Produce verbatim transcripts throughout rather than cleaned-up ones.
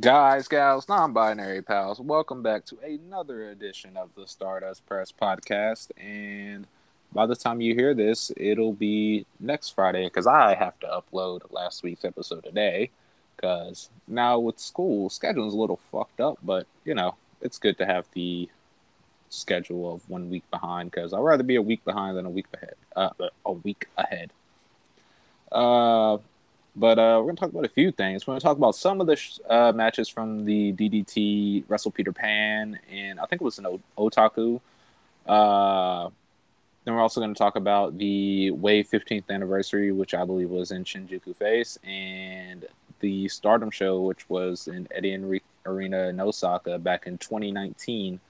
Guys, gals, non-binary pals, welcome back to another edition of the Stardust Press Podcast. And by the time you hear this, it'll be next Friday, because I have to upload last week's episode today, because now with school, scheduling's a little fucked up, but, you know, it's good to have the schedule of one week behind, because I'd rather be a week behind than a week ahead. Uh, a week ahead. Uh... But uh, we're going to talk about a few things. We're going to talk about some of the sh- uh, matches from the D D T, Wrestle Peter Pan, and I think it was an o- Otaku. Uh, then we're also going to talk about the Wave fifteenth anniversary, which I believe was in Shinjuku Face, and the Stardom show, which was in Edo Arena in Osaka back in twenty nineteen.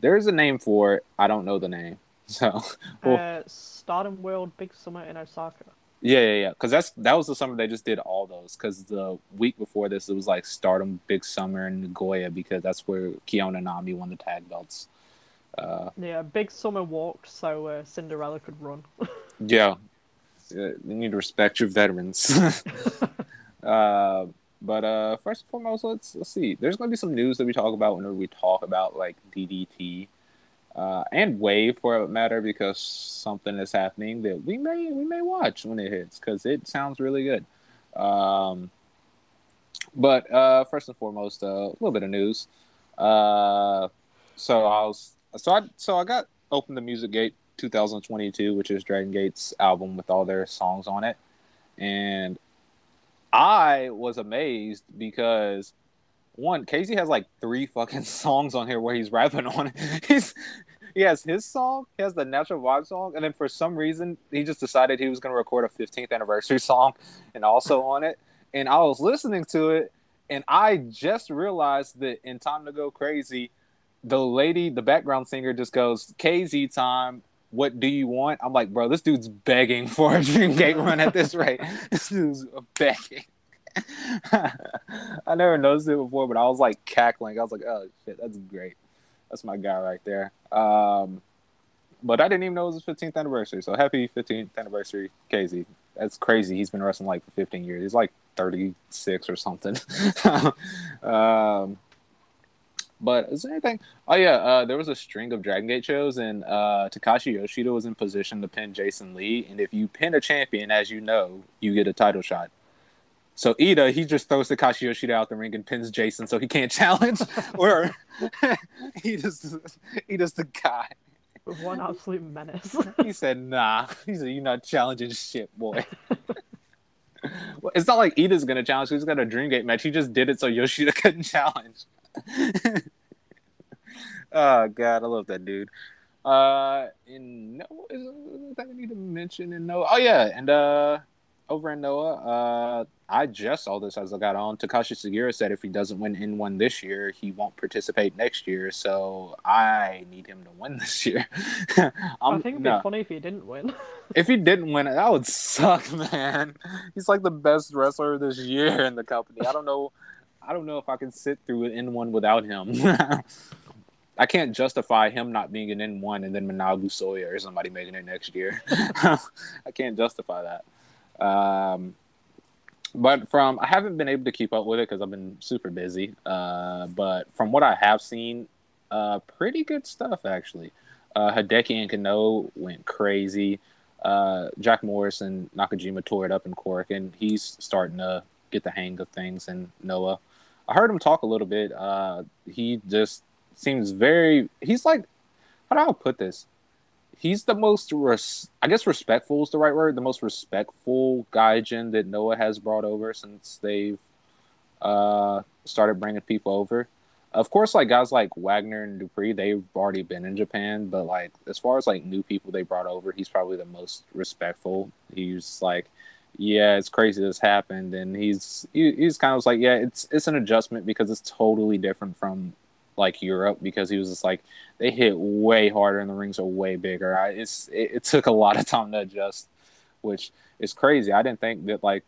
There is a name for it. I don't know the name. So, well, uh, Stardom World Big Summer in Osaka. Yeah, yeah, yeah. Because that's that was the summer they just did all those. Because the week before this, it was like Stardom Big Summer in Nagoya, because that's where Kiona and Nami won the tag belts. Uh, yeah, Big Summer walked so uh, Cinderella could run. Yeah, you need to respect your veterans. uh, but uh, first and foremost, let's let's see. There's gonna be some news that we talk about whenever we talk about like D D T. Uh, and Wave, for a matter, because something is happening that we may we may watch when it hits, because it sounds really good. Um, but uh, first and foremost, uh, a little bit of news. Uh, so I was so I so I got opened the Music Gate twenty twenty-two, which is Dragon Gate's album with all their songs on it, and I was amazed because. One, Casey has like three fucking songs on here where he's rapping on it. He's, he has his song, he has the Natural Vibe song, and then for some reason, he just decided he was going to record a fifteenth anniversary song and also on it. And I was listening to it, and I just realized that in Time to Go Crazy, the lady, the background singer just goes, Casey time, what do you want? I'm like, bro, this dude's begging for a Dreamgate run at this rate. This dude's begging. I never noticed it before, but I was like cackling. I was like, oh shit, that's great. That's my guy right there. Um, but I didn't even know it was his fifteenth anniversary. So happy fifteenth anniversary, K Z. That's crazy. He's been wrestling like for fifteen years. He's like thirty-six or something. um, but is there anything? Oh yeah, uh, there was a string of Dragon Gate shows, and uh, Takashi Yoshida was in position to pin Jason Lee. And if you pin a champion, as you know, you get a title shot. So Ida, he just throws Takashi Yoshida out the ring and pins Jason, so he can't challenge. Or he just, he just the guy. One absolute menace. He said, "Nah." He said, "You're not challenging shit, boy." Well, it's not like Ida's gonna challenge. He's got a Dreamgate match. He just did it so Yoshida couldn't challenge. Oh God, I love that dude. Uh, and no, is that I need to mention? And no, oh yeah, and uh. Over in Noah, uh, I just saw this as I got on. Takashi Sugiura said if he doesn't win N one this year, he won't participate next year. So I need him to win this year. I think it'd be no. funny if he didn't win. If he didn't win, that would suck, man. He's like the best wrestler this year in the company. I don't know. I don't know if I can sit through an N one without him. I can't justify him not being an N one and then Manabu Soya or somebody making it next year. I can't justify that. Um, but from, I haven't been able to keep up with it because I've been super busy. Uh, but from what I have seen, uh, pretty good stuff, actually. Uh, Hideki and Kano went crazy. Uh, Jack Morris and Nakajima tore it up in Cork, and he's starting to get the hang of things in Noah. I heard him talk a little bit. Uh, he just seems very, he's like, how do I put this? He's the most, res- I guess respectful is the right word, the most respectful gaijin that Noah has brought over since they've uh, started bringing people over. Of course, like guys like Wagner and Dupree, they've already been in Japan, but like as far as like new people they brought over, he's probably the most respectful. He's like, yeah, it's crazy this happened. And he's he, he's kind of like, yeah, it's it's an adjustment because it's totally different from like Europe, because he was just like they hit way harder and the rings are way bigger. I, it's it, it took a lot of time to adjust, which is crazy. I didn't think that like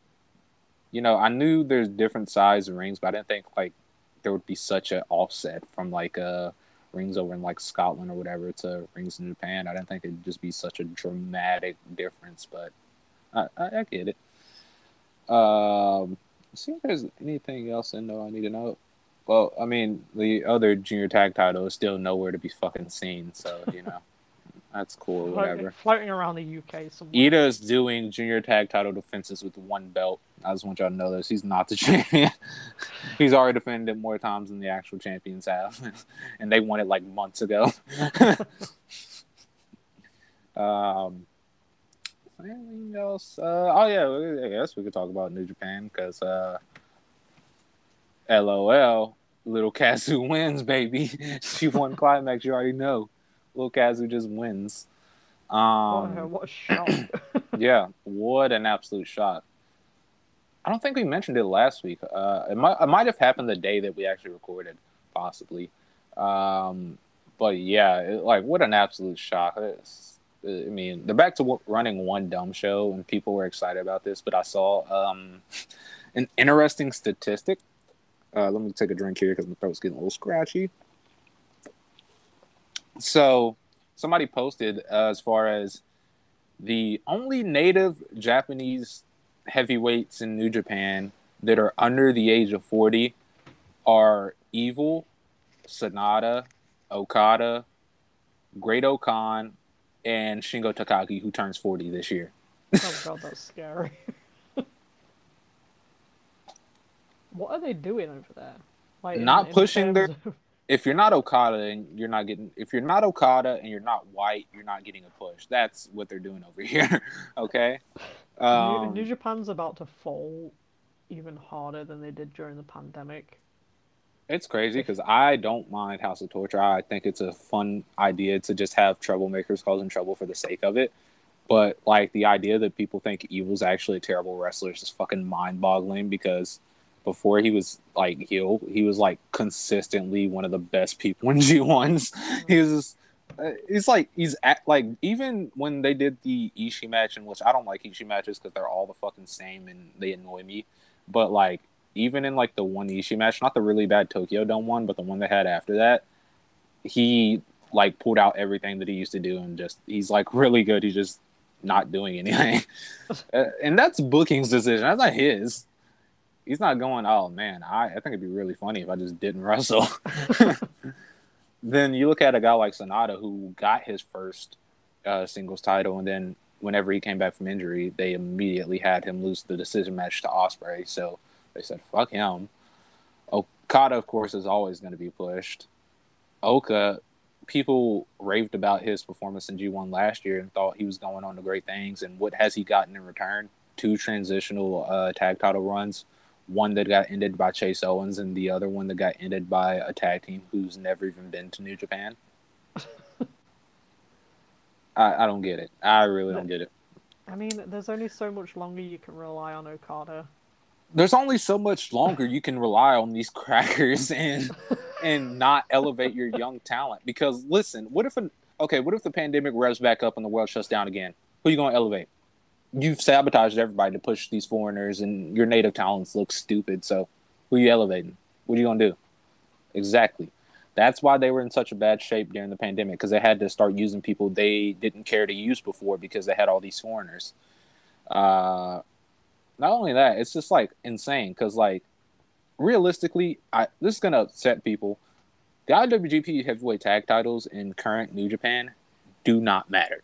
you know I knew there's different size rings, but I didn't think like there would be such an offset from like uh rings over in like Scotland or whatever to rings in Japan. I didn't think it'd just be such a dramatic difference, but I, I, I get it. Um, see if there's anything else in Noah I need to know. Well, I mean, the other junior tag title is still nowhere to be fucking seen, so, you know, that's cool, whatever. Floating around the U K somewhere. Ida's doing junior tag title defenses with one belt. I just want y'all to know this. He's not the champion. He's already defended it more times than the actual champions have, and they won it, like, months ago. um... Anything else? Uh, oh, yeah, I guess we could talk about New Japan, because, uh, LOL, little Kazoo wins, baby. She won Climax, you already know. Little Kazoo just wins. Um, wow, what a shot. Yeah, what an absolute shot. I don't think we mentioned it last week. Uh, it might, it might have happened the day that we actually recorded, possibly. Um, but, yeah, it, like, what an absolute shock. It's, I mean, they're back to w- running one dumb show, and people were excited about this, but I saw um, an interesting statistic. Uh, let me take a drink here because my throat's getting a little scratchy. So, somebody posted uh, as far as the only native Japanese heavyweights in New Japan that are under the age of forty are Evil, Sonata, Okada, Great Okan, and Shingo Takagi, who turns forty this year. Oh, God, that's scary. What are they doing over there? Like, not in, pushing in their... Of... If you're not Okada, and you're not getting... If you're not Okada, and you're not White, you're not getting a push. That's what they're doing over here, okay? Um, New, New Japan's about to fall even harder than they did during the pandemic. It's crazy because I don't mind House of Torture. I think it's a fun idea to just have troublemakers causing trouble for the sake of it. But, like, the idea that people think Evil's actually a terrible wrestler is just fucking mind-boggling, because before he was, like, heel, he was, like, consistently one of the best people in G ones. Mm-hmm. He was just, uh, it's like, he's at, like, even when they did the Ishii match, in which I don't like Ishii matches because they're all the fucking same and they annoy me. But, like, even in, like, the one Ishii match, not the really bad Tokyo Dome one, but the one they had after that, he, like, pulled out everything that he used to do, and just, he's, like, really good. He's just not doing anything. uh, and that's booking's decision. That's not his. He's not going, oh, man, I, I think it'd be really funny if I just didn't wrestle. Then you look at a guy like Sonata, who got his first uh, singles title, and then whenever he came back from injury, they immediately had him lose the decision match to Ospreay, so... They said, fuck him. Okada, of course, is always going to be pushed. Oka, people raved about his performance in G one last year and thought he was going on to great things. And what has he gotten in return? Two transitional uh, tag title runs. One that got ended by Chase Owens and the other one that got ended by a tag team who's never even been to New Japan. I, I don't get it. I really don't get it. I mean, there's only so much longer you can rely on Okada. There's only so much longer you can rely on these crackers and and not elevate your young talent. Because, listen, what if an, okay, what if the pandemic revs back up and the world shuts down again? Who are you going to elevate? You've sabotaged everybody to push these foreigners, and your native talents look stupid. So who are you elevating? What are you going to do? Exactly. That's why they were in such a bad shape during the pandemic, because they had to start using people they didn't care to use before because they had all these foreigners. Uh... Not only that, it's just, like, insane because, like, realistically, I, this is going to upset people. The I W G P heavyweight tag titles in current New Japan do not matter.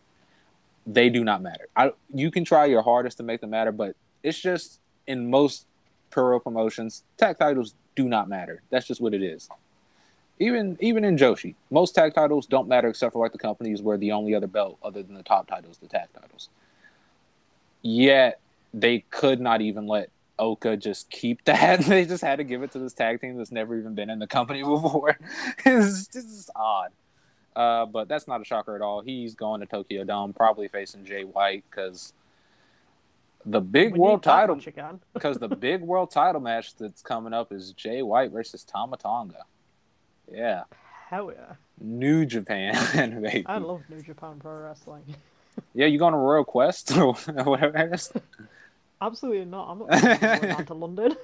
They do not matter. I, you can try your hardest to make them matter, but it's just in most pro promotions, tag titles do not matter. That's just what it is. Even even in Joshi, most tag titles don't matter except for, like, the companies where the only other belt other than the top titles, the tag titles. Yet... they could not even let Oka just keep that. They just had to give it to this tag team that's never even been in the company before. It's just odd. Uh, but that's not a shocker at all. He's going to Tokyo Dome, probably facing Jay White, because the big we world title because the big world title match that's coming up is Jay White versus Tama Tonga. Yeah. Hell yeah. New Japan. Baby. I love New Japan Pro Wrestling. Yeah, you going to Royal Quest or whatever? Absolutely not. I'm not going down to London.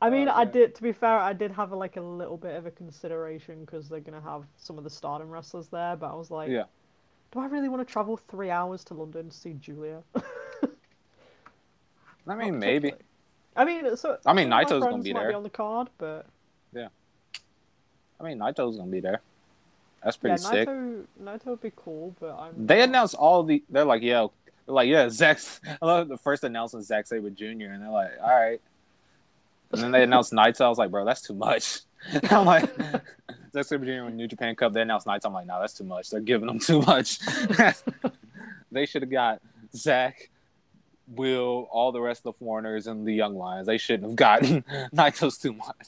I mean, okay. I did. To be fair, I did have a, like a little bit of a consideration because they're going to have some of the Stardom wrestlers there. But I was like, yeah. Do I really want to travel three hours to London to see Julia? I mean, not maybe. Quickly. I mean, so I mean, Naito's gonna be there. Be on the card, but yeah, I mean, Naito's gonna be there. That's pretty yeah, sick. Naito, Naito would be cool, but I'm. They not... announced all the. They're like, yeah, like yeah, Zack. I love the first announcement, Zack Sabre Junior, and they're like, all right. And then they announced Naito. I was like, bro, that's too much. I'm like, Zack Sabre Junior with New Japan Cup. They announced Naito. I'm like, no, nah, that's too much. They're giving them too much. They should have got Zack, Will, all the rest of the foreigners and the young lions. They shouldn't have gotten Naito's too much.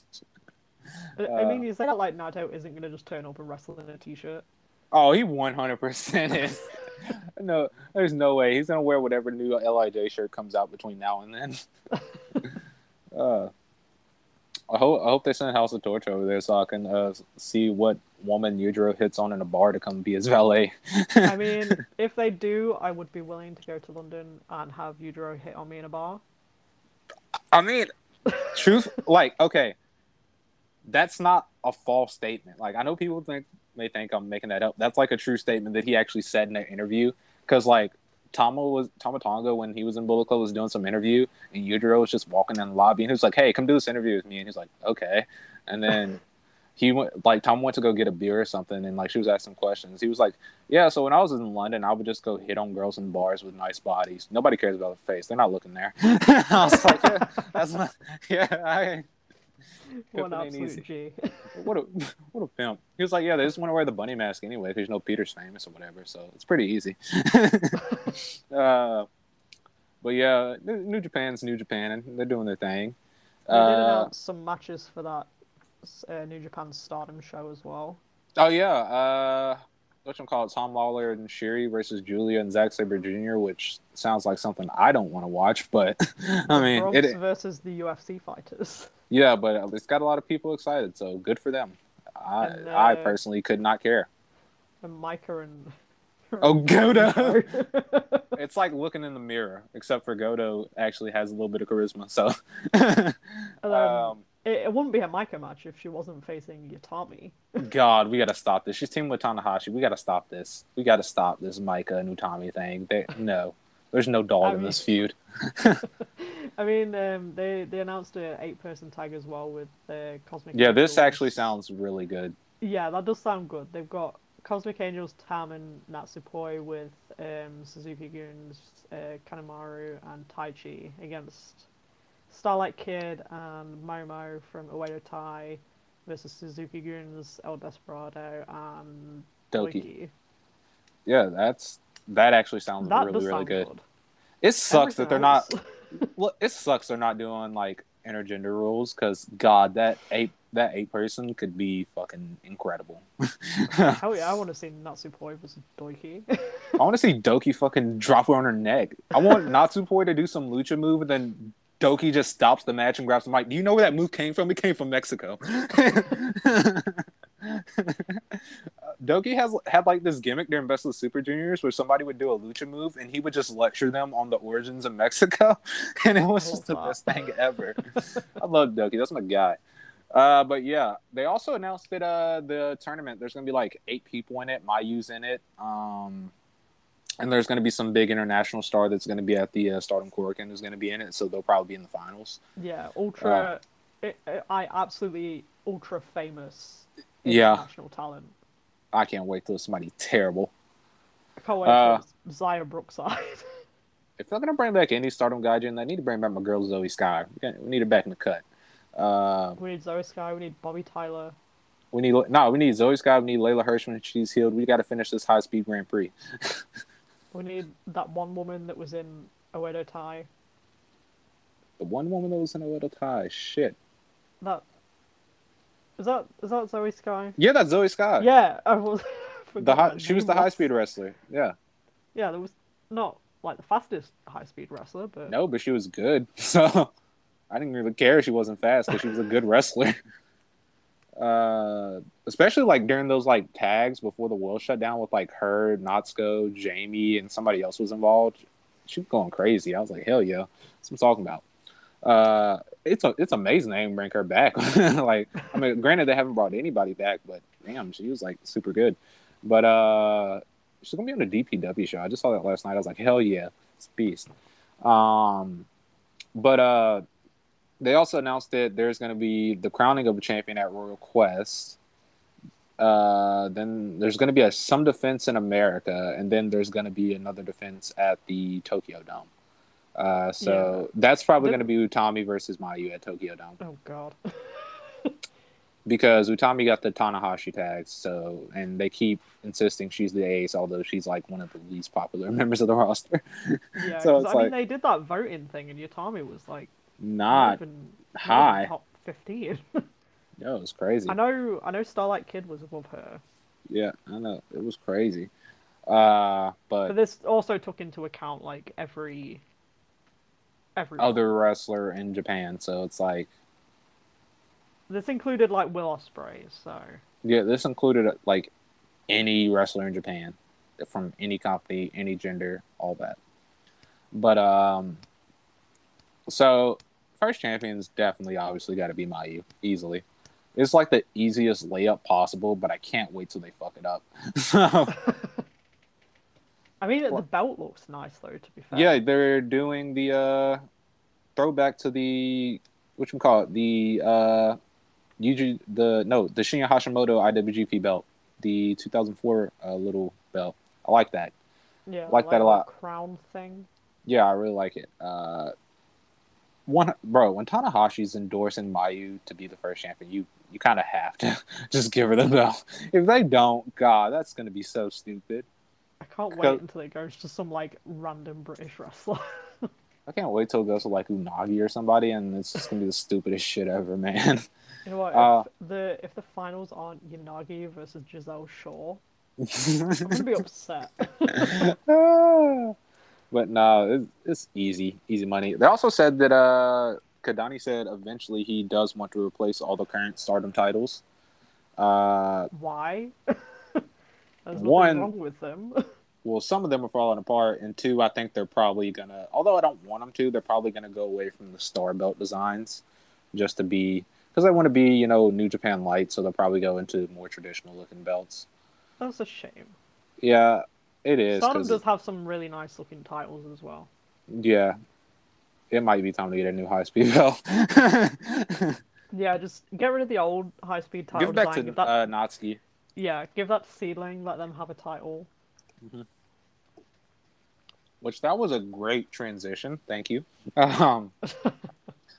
I, I mean, is that like Naito isn't gonna just turn up and wrestle in a t-shirt? Oh, he one hundred percent is. No, there's no way. He's gonna wear whatever new L I J shirt comes out between now and then. uh, I hope I hope they send House of Torture over there so I can uh, see what woman Yujiro hits on in a bar to come be his valet. I mean, if they do, I would be willing to go to London and have Yujiro hit on me in a bar. I mean, truth, like, okay, that's not a false statement. Like, I know people think may think I'm making that up. That's like a true statement that he actually said in an interview. Because, like, Tama was Tama Tonga, when he was in Bullet Club, was doing some interview, and Yujiro was just walking in the lobby, and he was like, "Hey, come do this interview with me." And he's like, "Okay." And then he went, like, Tama went to go get a beer or something, and like she was asking questions. He was like, "Yeah, so when I was in London, I would just go hit on girls in bars with nice bodies. Nobody cares about the face; they're not looking there." I was like, "Yeah, that's my, yeah." I, One absolute G. What a what a pimp. He was like, "Yeah, they just want to wear the bunny mask anyway because you know Peter's famous or whatever, so it's pretty easy." uh, but yeah, New Japan's New Japan, and they're doing their thing. They uh, did announce some matches for that uh, New Japan Stardom show as well. Oh yeah, uh, whatchamacallit, Tom Lawler and Shiri versus Julia and Zack Sabre Junior, which sounds like something I don't want to watch, but I mean, Bronx it versus the U F C fighters. Yeah, but it's got a lot of people excited, so good for them. I and, uh, I personally could not care. And Micah and... Oh, Goto! It's like looking in the mirror, except for Goto actually has a little bit of charisma, so... and, um, um, it, it wouldn't be a Micah match if she wasn't facing Yutami. God, we gotta stop this. She's teaming with Tanahashi. We gotta stop this. We gotta stop this Micah and Utami thing. They, no. There's no dog I in mean, this feud. I mean, um, they, they announced an eight-person tag as well with uh, Cosmic yeah, Angels. Yeah, this actually sounds really good. Yeah, that does sound good. They've got Cosmic Angels, Tam, and Natsupoi with um, Suzuki-Gun's uh, Kanemaru and Taichi against Starlight Kid and Momo from Uedo Tai versus Suzuki-Gun's El Desperado and Doki. Yeah, that's... That actually sounds that really, really good. good. It sucks Everything that they're else. not. Well, it sucks they're not doing like intergender rules because God, that eight that eight person could be fucking incredible. Hell yeah, I want to see Natsupoi versus Doki. I want to see Doki fucking drop her on her neck. I want Natsupoi to do some lucha move and then Doki just stops the match and grabs the mic. Do you know where that move came from? It came from Mexico. Doki has had like this gimmick during Best of the Super Juniors where somebody would do a lucha move and he would just lecture them on the origins of Mexico, and it was just the best thing ever. I love Doki, that's my guy. Uh, but yeah, they also announced that uh, the tournament, there's gonna be like eight people in it, Mayu's in it, um, and there's gonna be some big international star that's gonna be at the uh, Stardom Korakuen is gonna be in it, so they'll probably be in the finals. Yeah, ultra. Uh, it, it, I absolutely ultra famous. Yeah, talent. I can't wait till somebody terrible. I can't wait uh, till Zaya Brookside. If they're gonna bring back any Stardom Gaijin, they need to bring back my girl Zoe Sky. We need her back in the cut. Uh, we need Zoe Sky. We need Bobby Tyler. We need no. We need Zoe Sky. We need Layla Hirschman. She's healed. We got to finish this high speed Grand Prix. We need that one woman that was in Oedo Tai. The one woman that was in Oedo Tai. Shit. That. Is that is that Zoe Sky? Yeah, that's Zoe Sky. Yeah, I was. The high, she was the high speed wrestler. Yeah. Yeah, that was not like the fastest high speed wrestler, but no, but she was good. So I didn't really care she wasn't fast because she was a good wrestler. Uh, especially like during those like tags before the world shut down with like her, Natsuko, Jamie, and somebody else was involved. She was going crazy. I was like, hell yeah, that's what I'm talking about. Uh, it's a, it's amazing they didn't bring her back. Like, I mean, granted they haven't brought anybody back, but damn, she was like super good. But uh, she's gonna be on the D P W show. I just saw that last night. I was like, hell yeah, it's beast. Um, but uh, they also announced that there's going to be the crowning of a champion at Royal Quest. Uh, then there's going to be a, some defense in America, and then there's going to be another defense at the Tokyo Dome. Uh, so yeah. that's probably the... going to be Utami versus Mayu at Tokyo Dome. Oh, God. Because Utami got the Tanahashi tags, so and they keep insisting she's the ace, although she's like one of the least popular members of the roster. Yeah, so it's I like, mean, they did that voting thing, and Utami was like not even, high not top fifteen. No, it was crazy. I know, I know, Starlight Kid was above her. Yeah, I know it was crazy, uh, but but this also took into account like every every other wrestler in Japan, so it's like. This included, like, Will Ospreay, so... Yeah, this included, like, any wrestler in Japan. From any company, any gender, all that. But, um... So, first champion's definitely, obviously, gotta be Mayu. Easily. It's, like, the easiest layup possible, but I can't wait till they fuck it up. So... I mean, well, the belt looks nice, though, to be fair. Yeah, they're doing the, uh... throwback to the... whatchamacallit, the, uh... U G, the no, the Shinya Hashimoto I W G P belt, the two thousand four uh, little belt. I like that. Yeah, like, I like that a lot. Crown thing. Yeah, I really like it. Uh, one bro, when Tanahashi's endorsing Mayu to be the first champion, you you kind of have to just give her the belt. If they don't, God, that's gonna be so stupid. I can't wait until it goes to some like random British wrestler. I can't wait till it goes to like Unagi or somebody, and it's just gonna be the stupidest shit ever, man. You know what, if, uh, the, if the finals aren't Yanagi versus Giselle Shaw, I'm going to be upset. But no, it's, it's easy. Easy money. They also said that uh, Kadani said eventually he does want to replace all the current Stardom titles. Uh, Why? There's one, nothing wrong with them. Well, some of them are falling apart, and two, I think they're probably going to, although I don't want them to, they're probably going to go away from the Star Belt designs just to be because they want to be, you know, New Japan light, so they'll probably go into more traditional-looking belts. That's a shame. Yeah, it is. Stardom does have some really nice-looking titles as well. Yeah. It might be time to get a new high-speed belt. Yeah, just get rid of the old high-speed title. Give back design. to give that... uh, Natsuki. Yeah, give that to Seedling, let them have a title. Mm-hmm. Which, that was a great transition. Thank you. Um...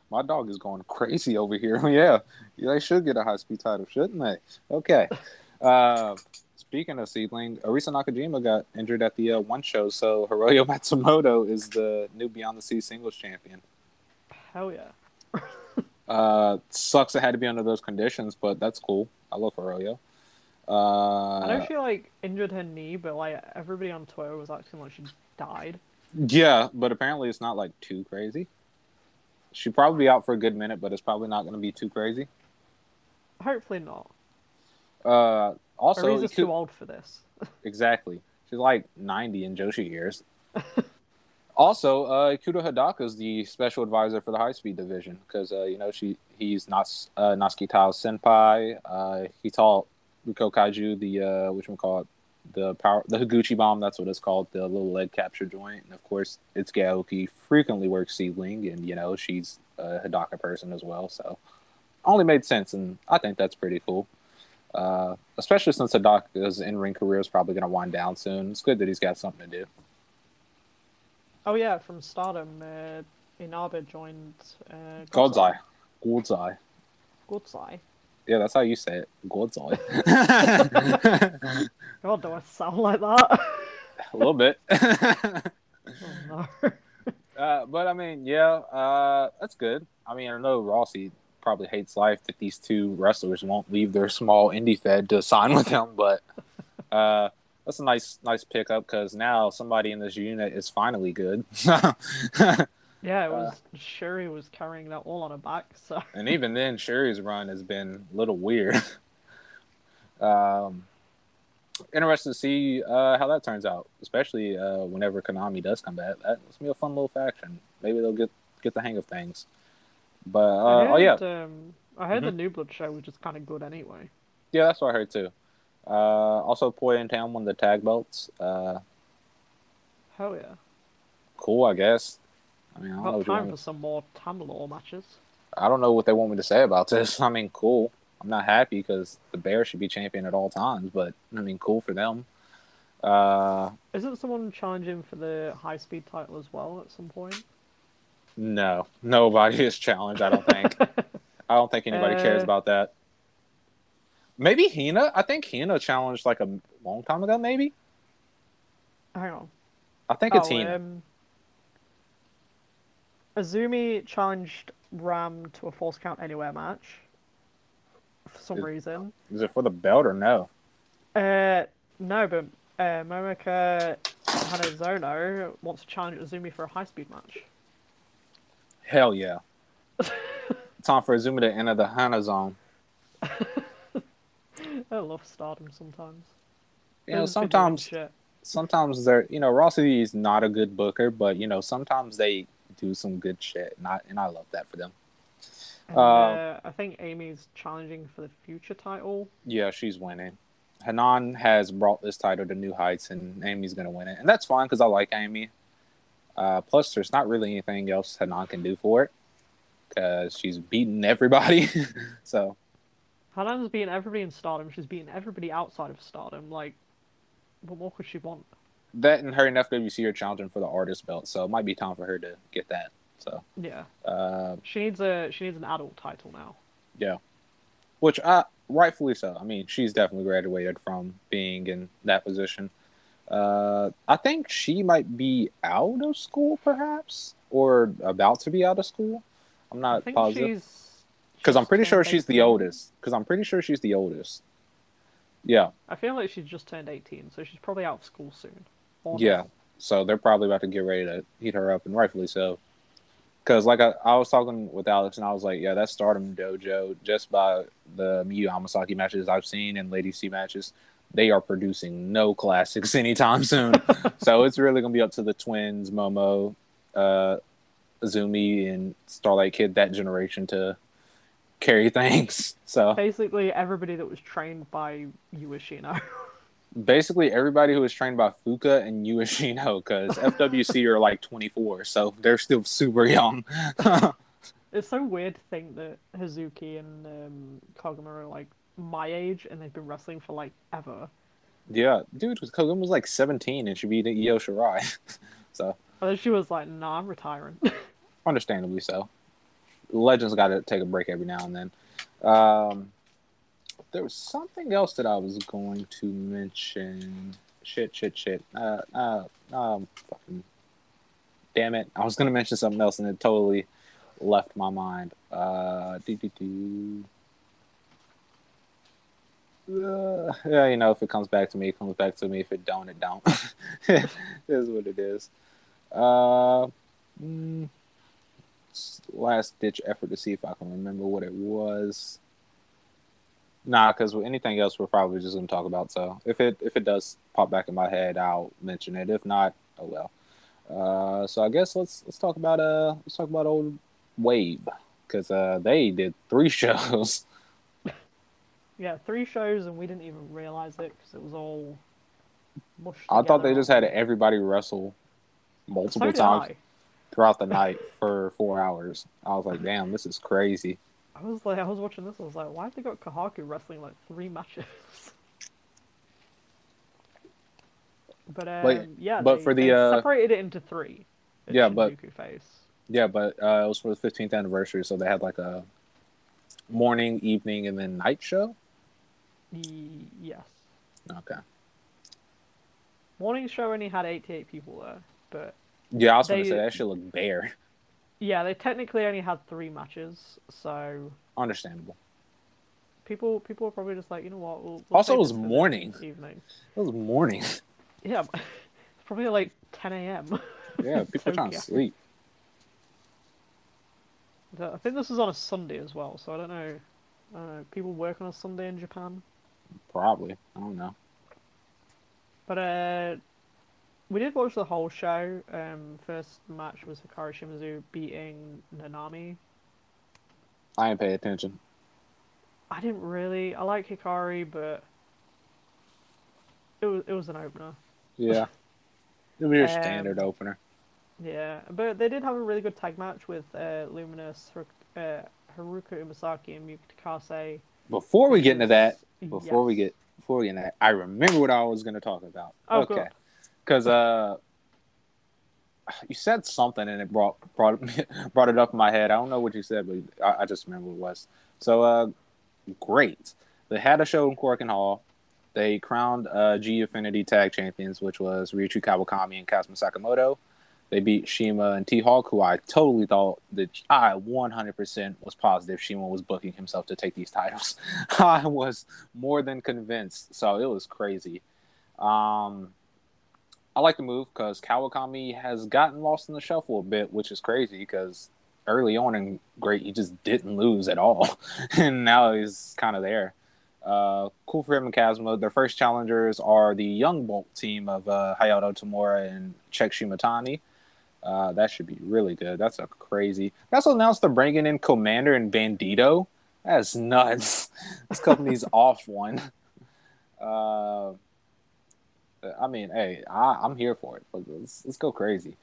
My dog is going crazy over here. Yeah, they should get a high-speed title, shouldn't they? Okay. Uh, speaking of Seedling, Arisa Nakajima got injured at the uh, one show, so Hiroyo Matsumoto is the new Beyond the Sea singles champion. Hell yeah. uh, sucks it had to be under those conditions, but that's cool. I love Hiroyo. Uh, I know she, like, injured her knee, but, like, everybody on Twitter was acting like she died. Yeah, but apparently it's not, like, too crazy. She'd probably be out for a good minute, but it's probably not going to be too crazy. Hopefully not. Uh, also, Arisa's too old for this. Exactly. She's like ninety in Joshi years. Also, uh, Ikuta Hidaka's the special advisor for the high-speed division because, uh, you know, she he's Nas, uh, Natsuki Tao's senpai. Uh, he taught Ruko Kaiju the, uh, whatchamacallit, the power, the Higuchi bomb, that's what it's called, the little leg capture joint. And of course, it's Gaoki frequently works Seedling, and you know, she's a Hidaka person as well, so only made sense, and I think that's pretty cool. Uh, especially since Hidaka's in-ring career is probably going to wind down soon. It's good that he's got something to do. Oh yeah, from Stardom, uh, Inabe joined... Uh, Godzai. Godzai. Godzai. Yeah, that's how you say it. Godzai. God, do I sound like that? A little bit. Oh, no. uh, but, I mean, yeah, uh, that's good. I mean, I know Rossi probably hates life that these two wrestlers won't leave their small indie fed to sign with him, but uh, that's a nice, nice pickup because now somebody in this unit is finally good. Yeah, it was uh, Shuri was carrying that all on her back. So. And even then, Shuri's run has been a little weird. um, interested to see uh, how that turns out, especially uh, whenever Konami does come back. That's going to be a fun little faction. Maybe they'll get get the hang of things. But uh, I heard, oh yeah, um, I heard mm-hmm. the New Blood show was just kind of good anyway. Yeah, that's what I heard too. Uh, also, Poi and Tam won the tag belts. Uh, Hell yeah! Cool, I guess. I mean, I don't Got know time for some more Tam lore matches. I don't know what they want me to say about this. I mean, cool. I'm not happy because the Bear should be champion at all times, but I mean, cool for them. Uh, Isn't someone challenging for the high speed title as well at some point? No, nobody is challenged. I don't think. I don't think anybody uh... cares about that. Maybe Hina. I think Hina challenged like a long time ago. Maybe. Hang on. I think oh, it's Hina. Um, Azumi challenged Ram to a false count anywhere match. For some is, reason. Is it for the belt or no? Uh, no, but uh, Momoka Hanazono wants to challenge Azumi for a high-speed match. Hell yeah. Time for Azumi to enter the Hana zone. I love Stardom sometimes. You know, sometimes, sometimes they're, you know, Raw City is not a good booker, but, you know, sometimes they do some good shit, and I, and I love that for them. And, uh, uh, I think Amy's challenging for the future title. Yeah, she's winning. Hanan has brought this title to new heights, and Amy's going to win it. And that's fine, because I like Amy. Uh, plus, there's not really anything else Hanan can do for it, because she's beaten everybody. So Hanan's beaten everybody in Stardom. She's beaten everybody outside of Stardom. Like, what more could she want? That and her and F W C are challenging for the artist belt, so it might be time for her to get that. So yeah, uh, she needs a she needs an adult title now. Yeah, which I rightfully so. I mean, she's definitely graduated from being in that position. Uh, I think she might be out of school, perhaps, or about to be out of school. I'm not I think positive because I'm pretty sure she's the oldest. Because I'm pretty sure she's the oldest. Yeah, I feel like she's just turned eighteen, so she's probably out of school soon. Honestly. Yeah, so they're probably about to get ready to heat her up, and rightfully so. Because, like, I, I was talking with Alex, and I was like, yeah, that Stardom dojo, just by the Miyu Hamasaki matches I've seen and Lady C matches, they are producing no classics anytime soon. So it's really going to be up to the twins, Momo, uh, Azumi, and Starlight Kid, that generation, to carry things. So basically, everybody that was trained by Yu Ishino. Basically, everybody who was trained by Fuka and Yu Ishino, because F W C are like twenty-four, so they're still super young. It's so weird to think that Hazuki and um, Koguma are like my age, and they've been wrestling for like ever. Yeah, dude, Koguma was like seventeen, and she beat Io Shirai. So and then she was like, "Nah, I'm retiring." Understandably so. Legends got to take a break every now and then. Um... There was something else that I was going to mention. Shit, shit, shit. Uh, uh, um, fucking. Damn it. I was going to mention something else and it totally left my mind. Uh, doo-doo-doo. Uh, yeah, you know, if it comes back to me, it comes back to me. If it don't, it don't. It is what it is. Uh, mm, last ditch effort to see if I can remember what it was. Nah, because with anything else, we're probably just going to talk about. So if it if it does pop back in my head, I'll mention it. If not, oh well. Uh, so I guess let's let's talk about uh let's talk about old Wave, because uh, they did three shows. Yeah, three shows, and we didn't even realize it because it was all mushed I together. Thought they just had everybody wrestle multiple so times I. throughout the night for four hours. I was like, damn, this is crazy. I was like, I was watching this. I was like, why have they got Kahaku wrestling like three matches? But um, like, yeah, but they, for the they uh, separated it into three. In yeah, Shinjuku but Face. Yeah, but uh, it was for the fifteenth anniversary, so they had like a morning, evening, and then night show. Yes. Okay. Morning show only had eighty-eight people there, but yeah, I was going to say that shit looked bare. Yeah, they technically only had three matches, so understandable. People, people were probably just like, you know what? We'll, we'll also, it was morning. Evening. It was morning. Yeah, it's probably like ten a.m. Yeah, people are trying to sleep. I think this was on a Sunday as well, so I don't know. I don't know. People work on a Sunday in Japan. Probably, I don't know. But uh. we did watch the whole show. Um, first match was Hikaru Shimizu beating Nanami. I didn't pay attention. I didn't really. I like Hikaru, but it was it was an opener. Yeah, it was your um, standard opener. Yeah, but they did have a really good tag match with uh, Luminous, uh, Haruka Iwasaki and Yuki Takase. Before we get into that, before yes. we get before we get into that, I remember what I was going to talk about. Oh, okay, because cool. uh, you said something and it brought brought brought it up in my head. I don't know what you said, but I, I just remember what it was. So, uh, great. They had a show in Corkin Hall. They crowned uh, G Affinity Tag Champions, which was Ryuichi Kawakami and Kazuma Sakamoto. They beat Shima and T-Hawk, who I totally thought that I one hundred percent was positive Shima was booking himself to take these titles. I was more than convinced, so it was crazy. Um, I like the move because Kawakami has gotten lost in the shuffle a bit, which is crazy because early on in Great, he just didn't lose at all. And now he's kind of there. Uh, cool for him and Kazuma. Their first challengers are the Young Bulk team of uh, Hayato Tamura and Czech Shimatani. Uh, that should be really good. That's a crazy. That's announced they're bringing in Commander and Bandito. That's nuts. This company's off one. Uh, I mean, hey, I, I'm here for it. Let's, let's go crazy.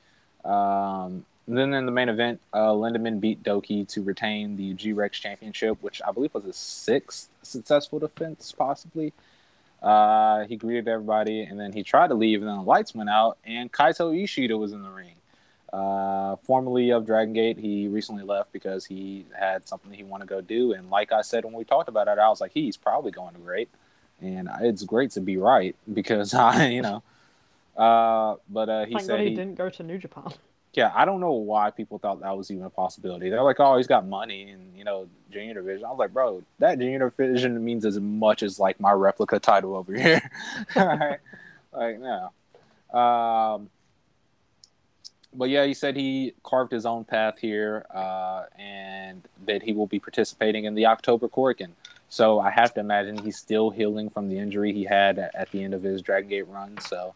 Um, and then in the main event, uh, Lindemann beat Doki to retain the G-Rex Championship, which I believe was his sixth successful defense, possibly. Uh, he greeted everybody, and then he tried to leave, and then the lights went out, and Kaito Ishida was in the ring. Uh, formerly of Dragon Gate, he recently left because he had something he wanted to go do, and like I said when we talked about it, I was like, he's probably going to Great, and it's great to be right, because I, you know, uh, but uh, he Thank said God he, he didn't go to New Japan. Yeah, I don't know why people thought that was even a possibility. They're like, oh, he's got money and, you know, junior division. I was like, bro, that junior division means as much as, like, my replica title over here. All right? Like, no. Um, but, yeah, he said he carved his own path here uh, and that he will be participating in the October Korakuen. So I have to imagine he's still healing from the injury he had at the end of his Dragon Gate run. So,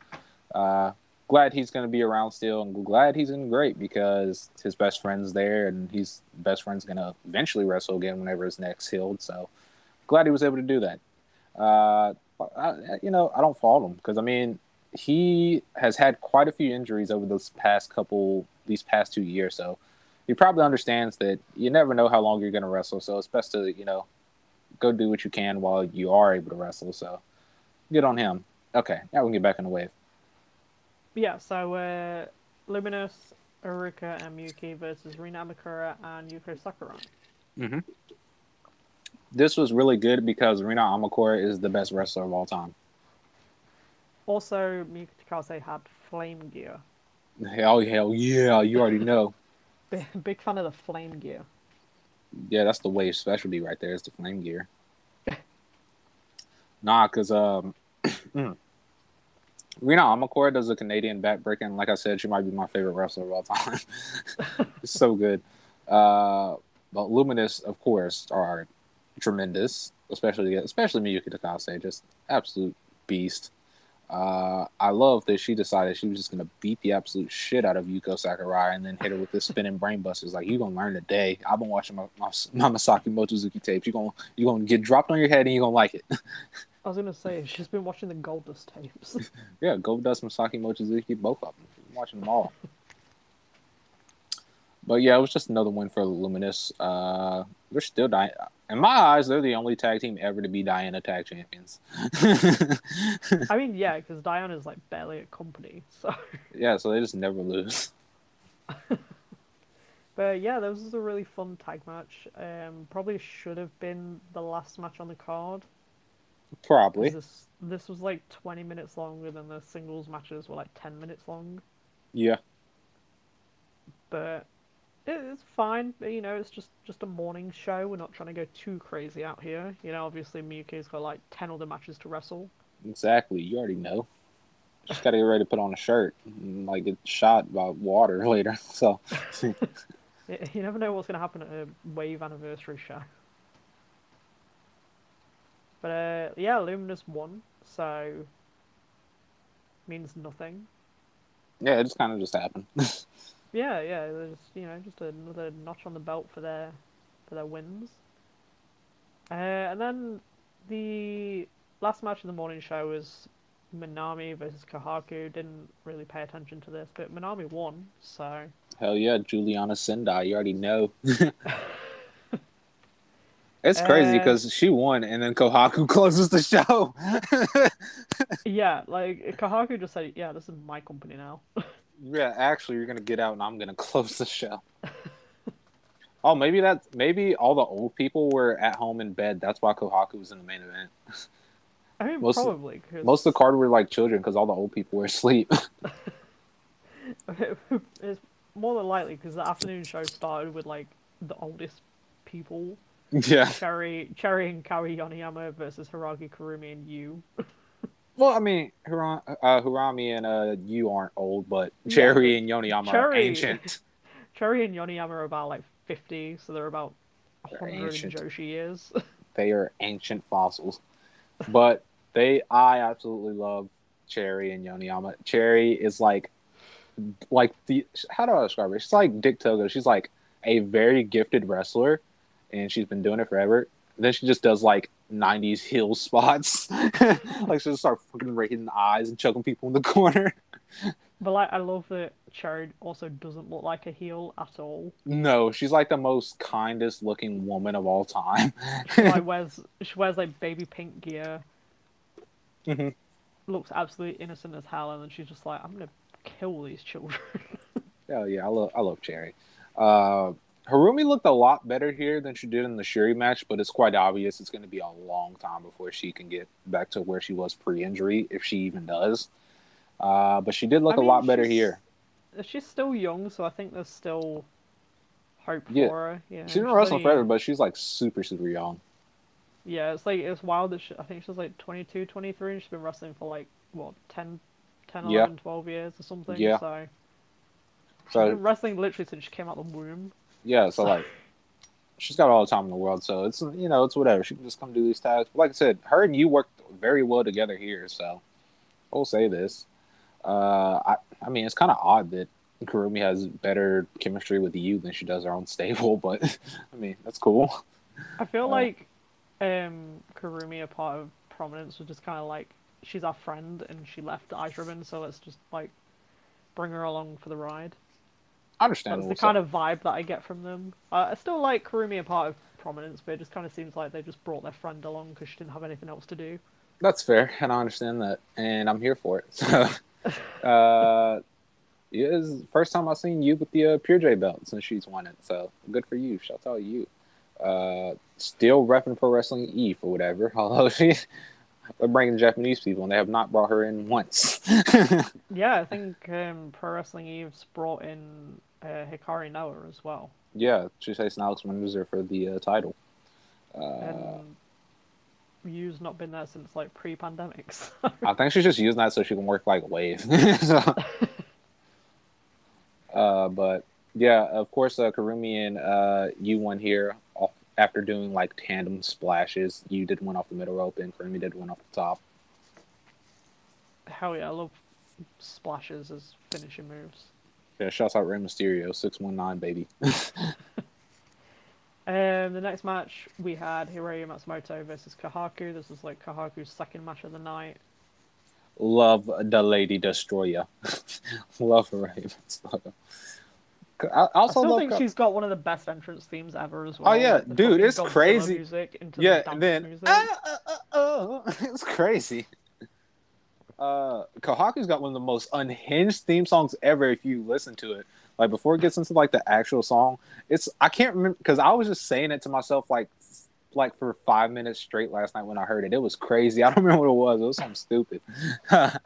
uh glad he's going to be around still, and glad he's in Great because his best friend's there, and his best friend's going to eventually wrestle again whenever his neck's healed. So glad he was able to do that. Uh, I, you know, I don't fault him because I mean he has had quite a few injuries over those past couple, these past two years. So he probably understands that you never know how long you're going to wrestle. So it's best to you know go do what you can while you are able to wrestle. So good on him. Okay, now we can get back on the wave. Yeah, so uh, Luminous, Haruka, and Miyuki versus Rina Amakura and Yuko Sakurai. Mm-hmm. This was really good because Rina Amakura is the best wrestler of all time. Also, Miyuki Takase had flame gear. Hell, hell yeah, you already know. Big fan of the flame gear. Yeah, that's the Wave specialty right there, is the flame gear. Nah, because... Um, Rina Amakura does a Canadian backbreaker, and like I said, she might be my favorite wrestler of all time. It's so good. Uh, but Luminous, of course, are tremendous, especially especially Miyuki Takase, just absolute beast. Uh, I love that she decided she was just going to beat the absolute shit out of Yuko Sakurai and then hit her with this spinning brain busters. Like, you're going to learn today. I've been watching my, my, my Masaki Mochizuki tapes. You're going you're gonna get dropped on your head, and you're going to like it. I was going to say, she's been watching the Goldust tapes. Yeah, Goldust, Masaki Mochizuki, both of them. She's watching them all. But yeah, it was just another win for Luminous. Uh, they're still Di- in my eyes, they're the only tag team ever to be Diana Tag Champions. I mean, yeah, because Diana's like barely a company, so yeah, so they just never lose. But yeah, this was a really fun tag match. Um, probably should have been the last match on the card. Probably this, this was like twenty minutes longer than the singles matches were like ten minutes long. Yeah, but. It's fine, but, you know, it's just, just a morning show. We're not trying to go too crazy out here. You know, obviously Miyuki's got like ten other matches to wrestle. Exactly, you already know. Just gotta get ready to put on a shirt and like get shot by water later. So you never know what's gonna happen at a Wave anniversary show. But uh, yeah, Luminous won, so means nothing. Yeah, it just kind of just happened. Yeah, yeah, there's you know just another notch on the belt for their for their wins. Uh, and then the last match of the morning show was Minami versus Kohaku. Didn't really pay attention to this, but Minami won, so. Hell yeah, Juliana Sendai, you already know. It's crazy because uh, she won, and then Kohaku closes the show. Yeah, like, Kohaku just said, yeah, this is my company now. Yeah, actually, you're going to get out, and I'm going to close the show. Oh, maybe that. Maybe all the old people were at home in bed. That's why Kohaku was in the main event. I mean, most probably. Cause... most of the card were, like, children because all the old people were asleep. It's more than likely because the afternoon show started with, like, the oldest people. Yeah. Cherry, Cherry and Kawi Yoniyama versus Hiragi, Kurumi, and Yu. Well, I mean, Hira- uh, Hirami and uh, Yu aren't old, but Cherry yeah. and Yoniyama Cherry, are ancient. Cherry and Yoniyama are about like fifty, so they're about one hundred Joshi years. They are ancient fossils. But they, I absolutely love Cherry and Yoniyama. Cherry is like, like the, how do I describe her? She's like Dick Togo. She's like a very gifted wrestler. And she's been doing it forever. And then she just does like nineties heel spots. Like she'll start fucking raking the eyes and chucking people in the corner. But like, I love that Cherry also doesn't look like a heel at all. No, she's like the most kindest looking woman of all time. She, like, wears, she wears like baby pink gear. Mm-hmm. Looks absolutely innocent as hell, and then she's just like, I'm gonna kill these children. Oh yeah, I love I love Cherry. Uh, Harumi looked a lot better here than she did in the Shuri match, but it's quite obvious it's going to be a long time before she can get back to where she was pre-injury, if she even does. Uh, but she did look I mean, a lot better here. She's still young, so I think there's still hope yeah. for her. Yeah, she's been wrestling forever, but she's like super, super young. Yeah, it's like it's wild that she, I think she's like twenty-two, twenty-three, and she's been wrestling for like, what, ten, ten, yeah. eleven, twelve years or something. Yeah. So she's so, been wrestling literally since she came out the womb. Yeah, so like, she's got all the time in the world, so it's, you know, it's whatever. She can just come do these tags. But like I said, her and you worked very well together here, so I'll say this. Uh, I, I mean, it's kind of odd that Kurumi has better chemistry with you than she does her own stable, but I mean, that's cool. I feel uh, like um, Kurumi, a part of Prominence, was just kind of like, she's our friend and she left Ice Ribbon, so let's just like bring her along for the ride. Understandable. That's the kind of vibe that I get from them. Uh, I still like Kurumi a part of Prominence, but it just kind of seems like they just brought their friend along because she didn't have anything else to do. That's fair, and I understand that, and I'm here for it. So, uh, it is the first time I've seen you with the uh, Pure J belt since she's won it, so good for you. Shout out to you. Uh, still repping Pro Wrestling Eve or whatever, although she, they're bringing Japanese people, and they have not brought her in once. Yeah, I think um, Pro Wrestling Eve's brought in... Uh, Hikari Noah as well. Yeah, she's facing Alex Mendoza for the uh, title. Uh, and Yu's not been there since like pre-pandemic. So. I think she's just using that so she can work like Wave. So, uh, but yeah, of course, uh, Kurumi and uh, Yu won here off, after doing like tandem splashes. Yu did one off the middle rope, and Kurumi did one off the top. Hell yeah, I love splashes as finishing moves. Yeah, shouts out Rey Mysterio, six one nine, baby. um, the next match, we had Hiroyu Matsumoto versus Kohaku. This was, like, Kohaku's second match of the night. Love the Lady Destroyer. Love Hiroyu Matsumoto. I, also I still love think Ko- she's got one of the best entrance themes ever as well. Oh, yeah. The Dude, it's crazy. Music into yeah, the and then... Oh, oh, oh, oh. It's crazy. Uh, Kohaku's got one of the most unhinged theme songs ever if you listen to it. Like, before it gets into, like, the actual song, it's, I can't remember, because I was just saying it to myself, like, like for five minutes straight last night when I heard it. It was crazy. I don't remember what it was. It was something stupid. uh,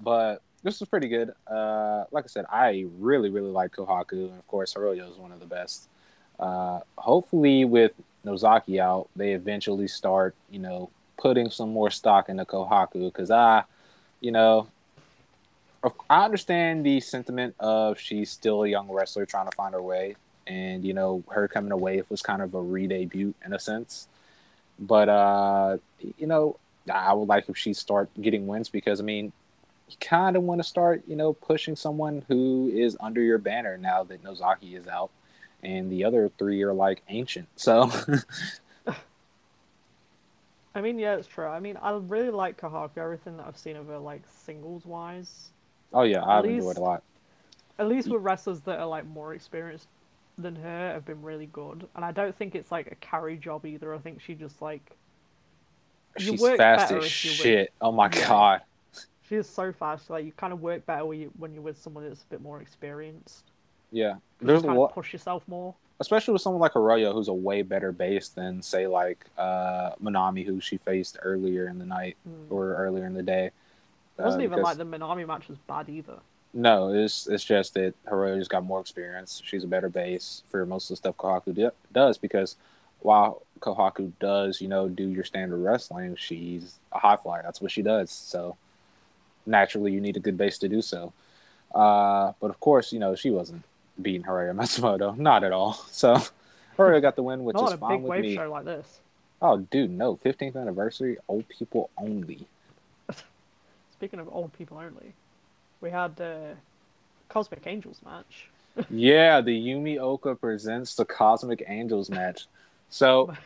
but this was pretty good. Uh, like I said, I really, really like Kohaku, and, of course, Hiroyo is one of the best. Uh, hopefully, with Nozaki out, they eventually start, you know, putting some more stock into Kohaku, because I, you know, I understand the sentiment of she's still a young wrestler trying to find her way, and, you know, her coming to Wave was kind of a re-debut in a sense, but, uh, you know, I would like if she start getting wins, because, I mean, you kind of want to start, you know, pushing someone who is under your banner now that Nozaki is out, and the other three are, like, ancient, so... I mean, yeah, it's true. I mean, I really like Kohaku. Everything that I've seen of her, like, singles-wise. Oh, yeah, I've enjoyed it a lot. At least with wrestlers that are, like, more experienced than her have been really good, and I don't think it's like a carry job either. I think she just like she's fast as shit. Oh my god, she is so fast. Like you kind of work better when you when you're with someone that's a bit more experienced. Yeah, there's you a lot. Push yourself more, especially with someone like Arroyo, who's a way better base than say like uh, Minami, who she faced earlier in the night mm. or earlier in the day. It wasn't uh, even because... like the Minami match was bad either. No, it's it's just that Hiroyo's got more experience. She's a better base for most of the stuff Kohaku do, does because while Kohaku does, you know, do your standard wrestling, she's a high flyer. That's what she does. So naturally, you need a good base to do so. Uh, but of course, you know, she wasn't beating Hiroyo Matsumoto. Not at all. So Hiroyo got the win, which is fine with me. Not a big wave show like this. Oh, dude, no. fifteenth anniversary, old people only. Speaking of old people only... we had the Cosmic Angels match. Yeah, the Yumi Oka presents the Cosmic Angels match. So, my, my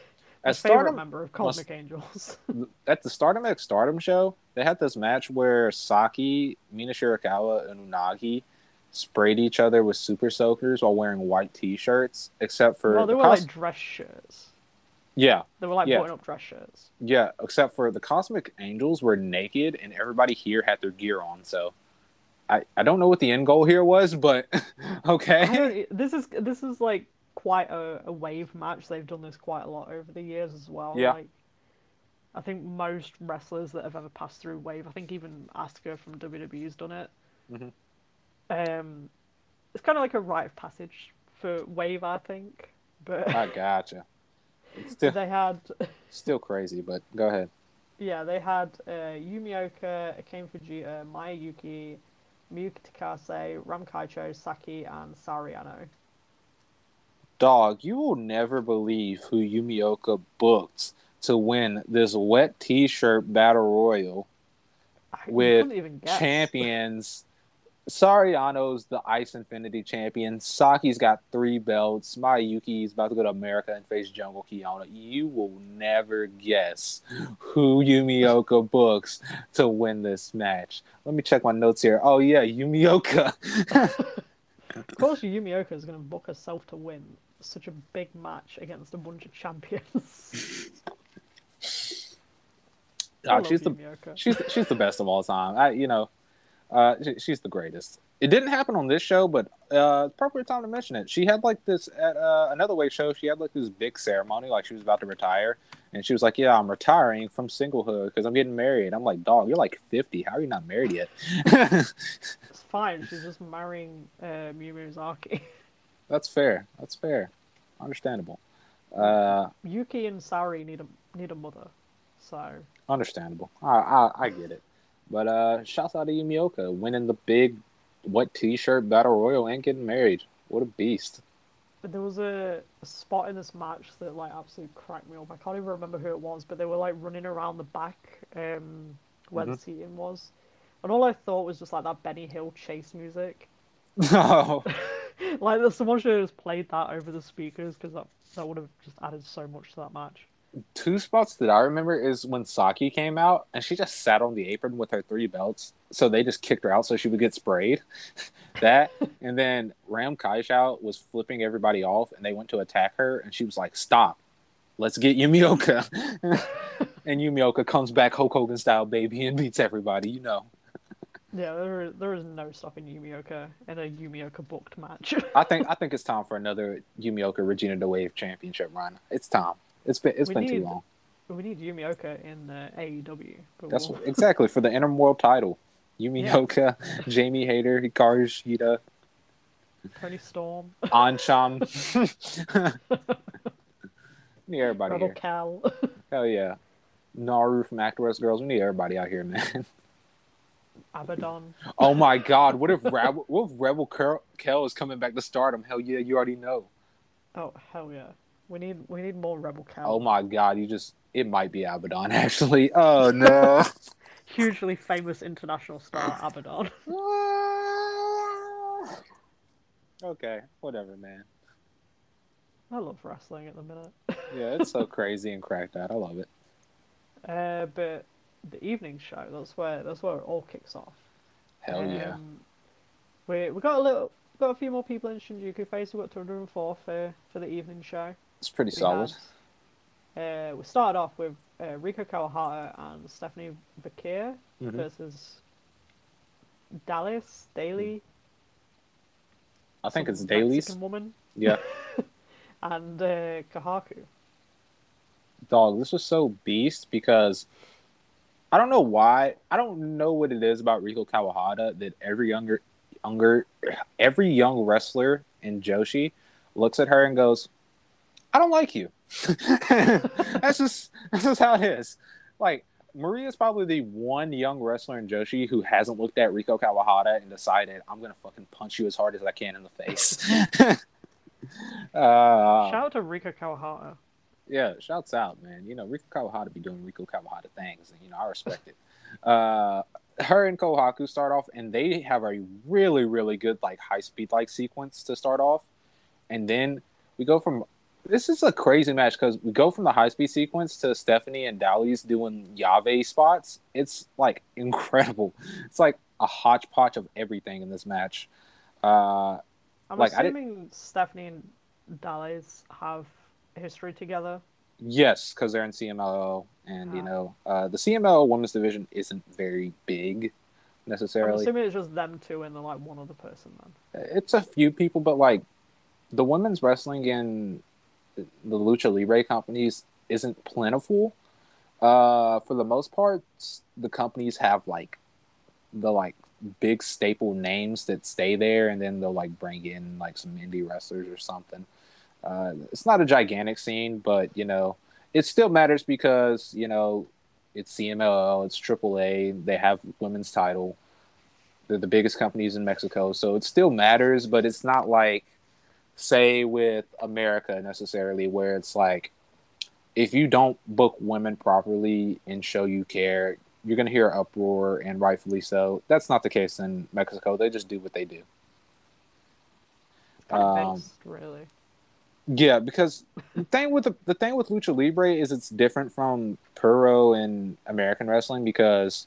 at Stardom, member of Cosmic was, Angels. At the Stardom X Stardom show, they had this match where Saki, Mina Shirakawa, and Unagi sprayed each other with super soakers while wearing white T-shirts, except for... well, they the were cos- like dress shirts. Yeah. They were like yeah. button-up dress shirts. Yeah, except for the Cosmic Angels were naked, and everybody here had their gear on, so... I, I don't know what the end goal here was, but okay. This is this is like quite a, a wave match. They've done this quite a lot over the years as well. Yeah. Like, I think most wrestlers that have ever passed through Wave, I think even Asuka from W W E's done it. Mm-hmm. Um, it's kind of like a rite of passage for Wave, I think. But I gotcha. It's still, they had still crazy, but go ahead. Yeah, they had uh, Yumi Oka, Akane Fujita, Maya Yuki, Miyuki Takase, Ram Kaicho, Saki, and Sariano. Dog, you will never believe who Yumi Oka booked to win this wet T-shirt battle royal I, with champions. Sariano's the Ice Infinity champion. Saki's got three belts. Mayuki's about to go to America and face Jungle Kiona. You will never guess who Yumi Oka books to win this match. Let me check my notes here. Oh, yeah, Yumi Oka. Of course, Yumi Oka is going to book herself to win such a big match against a bunch of champions. oh, she's, the, she's, the, she's the best of all time. I, you know, Uh, she, she's the greatest. It didn't happen on this show, but uh, appropriate time to mention it. She had like this at uh, another way show. She had like this big ceremony, like she was about to retire, and she was like, "Yeah, I'm retiring from singlehood because I'm getting married." I'm like, "Dog, you're like fifty. How are you not married yet?" It's fine. She's just marrying uh, Miyu Miyazaki. That's fair. That's fair. Understandable. Uh, Yuki and Sari need a need a mother, so understandable. I I, I get it. But uh, shouts out to Yumi Oka winning the big wet T-shirt battle royal and getting married. What a beast! But there was a spot in this match that like absolutely cracked me up. I can't even remember who it was, but they were like running around the back um, where mm-hmm. the seating was, and all I thought was just like that Benny Hill chase music. No, like that someone should have just played that over the speakers because that that would have just added so much to that match. Two spots that I remember is when Saki came out and she just sat on the apron with her three belts, so they just kicked her out so she would get sprayed. That and then Ram Kaishout was flipping everybody off and they went to attack her and she was like, "Stop, let's get Yumi Oka." And Yumi Oka comes back Hulk Hogan style, baby, and beats everybody, you know. Yeah, there is, there is no stopping Yumi Oka in a Yumi Oka booked match. I think I think it's time for another Yumi Oka Regina the Wave Championship run. It's time. It's been it's we been need, too long. We need Yumi Oka in uh, A E W. That's we'll... exactly for the interim world title. Yumi yeah. Oka, Jamie Hayter, Hikaru Shida, Tony Storm, Ancham. We need everybody Rebel here. Cal. Hell yeah, Naru from Afterwards Girls. We need everybody out here, man. Abaddon. Oh my God! What if Rebel? What if Rebel Cal Kel- is coming back to Stardom? Hell yeah! You already know. Oh hell yeah. We need we need more Rebel Cal. Oh my God, you just it might be Abaddon actually. Oh no. Hugely famous international star Abaddon. Okay, whatever, man. I love wrestling at the minute. Yeah, it's so crazy and cracked out. I love it. Uh, but the evening show, that's where that's where it all kicks off. Hell um, yeah. We we got a little We've got a few more people in Shinjuku Face. We've got two hundred four for, for the evening show. It's pretty we solid. Had, uh, we started off with uh, Riko Kawahata and Stephanie Bakir mm-hmm. versus Dallas Daly. I think it's Daly's. Mexican woman. Yeah. And uh, Kahaku. Dog, this was so beast because I don't know why. I don't know what it is about Riko Kawahata that every younger, younger, every young wrestler in Joshi looks at her and goes, "I don't like you." that's just that's just how it is. Like Maria's probably the one young wrestler in Joshi who hasn't looked at Riko Kawahata and decided, "I'm gonna fucking punch you as hard as I can in the face." uh, Shout out to Riko Kawahata. Yeah, shouts out, man. You know, Riko Kawahata be doing Riko Kawahata things, and, you know, I respect it. Uh, her and Kohaku start off, and they have a really, really good, like, high-speed-like sequence to start off. And then we go from... This is a crazy match, because we go from the high-speed sequence to Stephanie and Dally's doing Yave spots. It's, like, incredible. It's, like, a hodgepodge of everything in this match. Uh, I'm like, assuming Stephanie and Dally's have... history together. Yes, because they're in C M L L, and ah. you know, uh, the C M L L women's division isn't very big necessarily. I'm assuming it's just them two and then like one other person. Then it's a few people, but like the women's wrestling and the Lucha Libre companies isn't plentiful. Uh, for the most part, the companies have like the like big staple names that stay there, and then they'll like bring in like some indie wrestlers or something. Uh, it's not a gigantic scene, but, you know, it still matters because, you know, it's C M L L, it's triple A, they have women's title. They're the biggest companies in Mexico, so it still matters, but it's not like, say, with America necessarily, where it's like, if you don't book women properly and show you care, you're going to hear an uproar, and rightfully so. That's not the case in Mexico. They just do what they do. Um, best, really. Yeah, because the thing with the, the thing with Lucha Libre is it's different from Puro and American wrestling because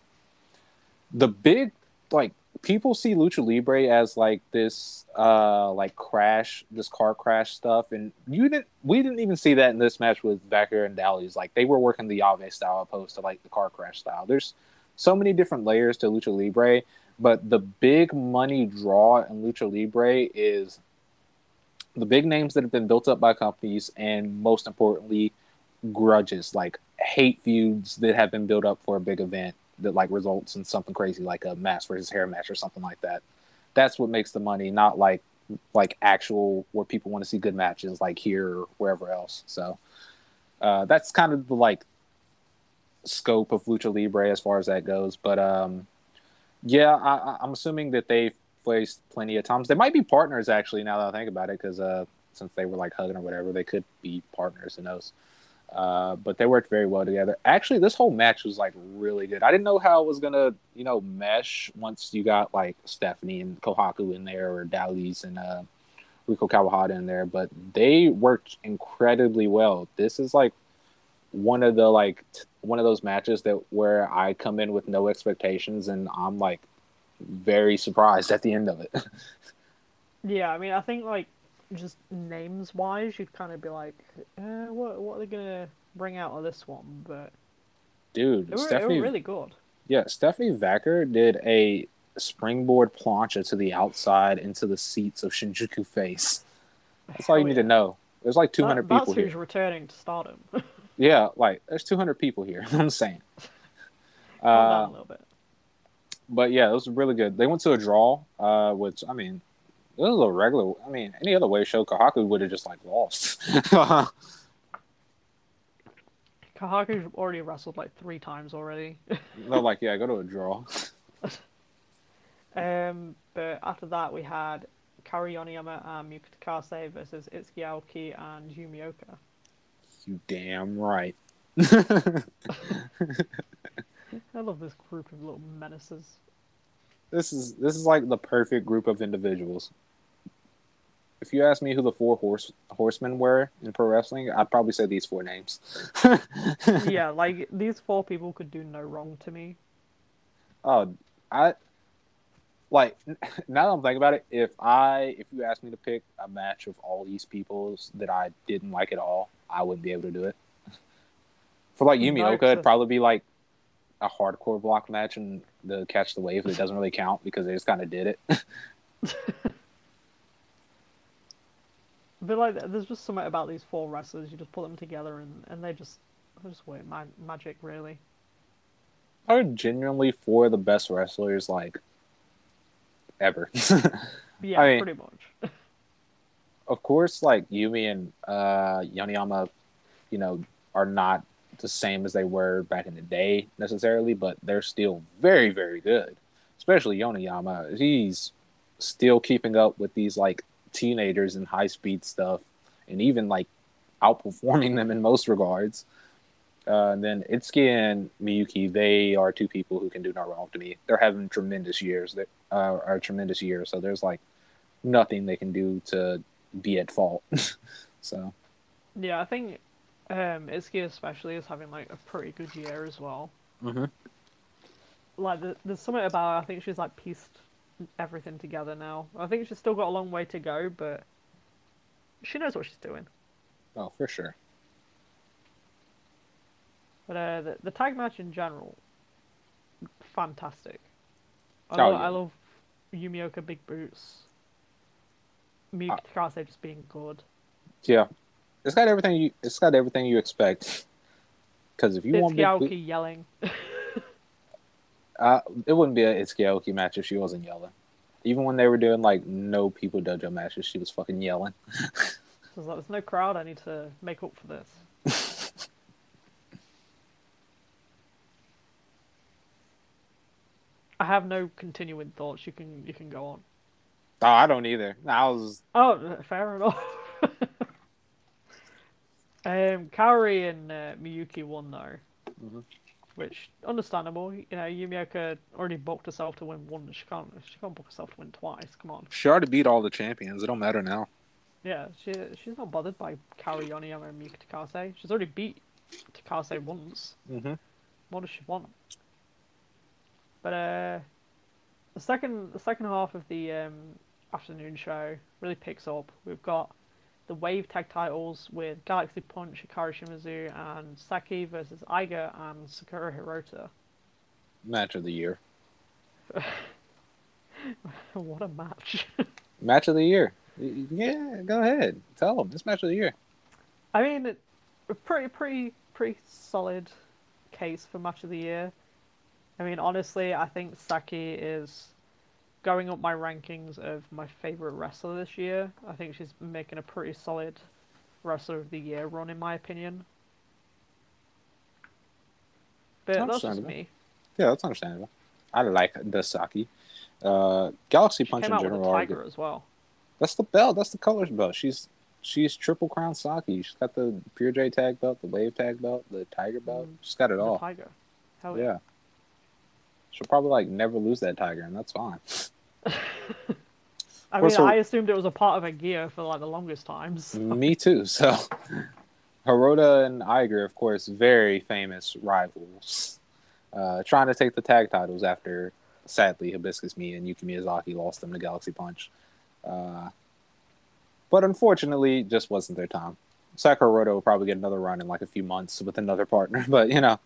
the big like people see Lucha Libre as like this uh like crash this car crash stuff, and you didn't we didn't even see that in this match with Vacker and Dally's. Like they were working the Yave style opposed to like the car crash style. There's so many different layers to Lucha Libre, but the big money draw in Lucha Libre is the big names that have been built up by companies, and most importantly, grudges, like hate feuds that have been built up for a big event that like results in something crazy like a mask versus hair match or something like that. That's what makes the money, not like like actual where people want to see good matches like here or wherever else. So uh, that's kind of the like scope of Lucha Libre as far as that goes. But um, yeah, I, I'm assuming that they've placed plenty of times. They might be partners actually now that I think about it, because uh, since they were like hugging or whatever, they could be partners in those. Uh, but they worked very well together. Actually, this whole match was like really good. I didn't know how it was gonna, you know, mesh once you got like Stephanie and Kohaku in there, or Dally's and uh, Riko Kawahata in there, but they worked incredibly well. This is like one of the like t- one of those matches that where I come in with no expectations and I'm like very surprised at the end of it. Yeah, I mean, I think like just names wise, you'd kind of be like, uh, "What, what are they gonna bring out of this one?" But dude, they were, Stephanie, they were really good. Yeah, Stephanie Vacker did a springboard plancha to the outside into the seats of Shinjuku Face. That's Hell all you yeah. need to know. There's like two hundred that, that's people who's here. Who's returning to Stardom? Yeah, like there's two hundred people here. I'm saying. Calm uh, down a little bit. But yeah, it was really good. They went to a draw, uh, which, I mean, it was a regular... I mean, any other way show, Kohaku would have just, like, lost. Kohaku's already wrestled, like, three times already. They're like, yeah, go to a draw. um, But after that, we had Kaori Yoniyama and Yuka Takase versus Itsuki Aoki and Yumi Oka. You damn right. I love this group of little menaces. This is this is like the perfect group of individuals. If you ask me who the four horse horsemen were in pro wrestling, I'd probably say these four names. Yeah, like these four people could do no wrong to me. Oh, I like, now that I'm thinking about it, if I, if you asked me to pick a match of all these people's that I didn't like at all, I wouldn't be able to do it. For, like, Yumi Oka, it'd probably be, like, a hardcore block match and the Catch the Wave, but it doesn't really count because they just kind of did it. But, like, there's just something about these four wrestlers. You just put them together and, and they just, they're just weird mag- magic, really. Are genuinely four of the best wrestlers, like, ever. Yeah, I mean, pretty much. Of course, like, Yumi and uh, Yoniyama, you know, are not the same as they were back in the day, necessarily, but they're still very, very good. Especially Yoniyama. He's still keeping up with these, like, teenagers and high-speed stuff, and even, like, outperforming them in most regards. Uh, and then Itsuki and Miyuki, they are two people who can do no wrong to me. They're having tremendous years. That uh, are tremendous years. So there's, like, nothing they can do to be at fault. So. Yeah, I think um, Itsuki especially is having, like, a pretty good year as well. Mm-hmm. Like, the, there's something about her. I think she's, like, pieced everything together now. I think she's still got a long way to go, but she knows what she's doing. Oh, for sure. But uh, the, the tag match in general, fantastic. I, oh, lo- yeah. I love Yumi Oka big boots. Miyuki uh, Takase just being good. Yeah, it's got everything you. It's got everything you expect. Because if you Itsuki want big Aoki bo- yelling, uh, it wouldn't be an Itsuki Aoki match if she wasn't yelling. Even when they were doing, like, no people dojo matches, she was fucking yelling. I was like, "There's no crowd. I need to make up for this." I have no continuing thoughts. You can you can go on. Oh, I don't either. I was. Oh, fair enough. um, Kaori and uh, Miyuki won though, mm-hmm. Which understandable. You know, Yumi Oka already booked herself to win one. She can't. She can't book herself to win twice. Come on. She already beat all the champions. It don't matter now. Yeah, she she's not bothered by Kaori, Yoniyama, and Miyuki Takase. She's already beat Takase once. Mm-hmm. What does she want? But uh, the second the second half of the um, afternoon show really picks up. We've got the Wave tag titles with Galaxy Punch, Hikaru Shimizu, and Saki versus Aiga and Sakura Hirota. Match of the year. What a match. Match of the year. Yeah, go ahead. Tell them. It's match of the year. I mean, it, a pretty, pretty, pretty solid case for match of the year. I mean, honestly, I think Saki is going up my rankings of my favorite wrestler this year. I think she's making a pretty solid Wrestler of the Year run, in my opinion. But that's just me. Yeah, that's understandable. I like the Saki. Uh, Galaxy Punch in general. She came out with a tiger as well. That's the belt. That's the colors belt. She's she's Triple Crown Saki. She's got the Pure J tag belt, the Wave tag belt, the Tiger belt. She's got it all. The Tiger. Hell yeah. She'll probably, like, never lose that tiger, and that's fine. I mean, her... I assumed it was a part of a gear for, like, the longest times. So. Me too, so. Hirota and Aiger, of course, very famous rivals. Uh, trying to take the tag titles after, sadly, Hibiscus Mii and Yuki Miyazaki lost them to Galaxy Punch. Uh, but unfortunately, just wasn't their time. Sakura Hirota will probably get another run in, like, a few months with another partner, but, you know.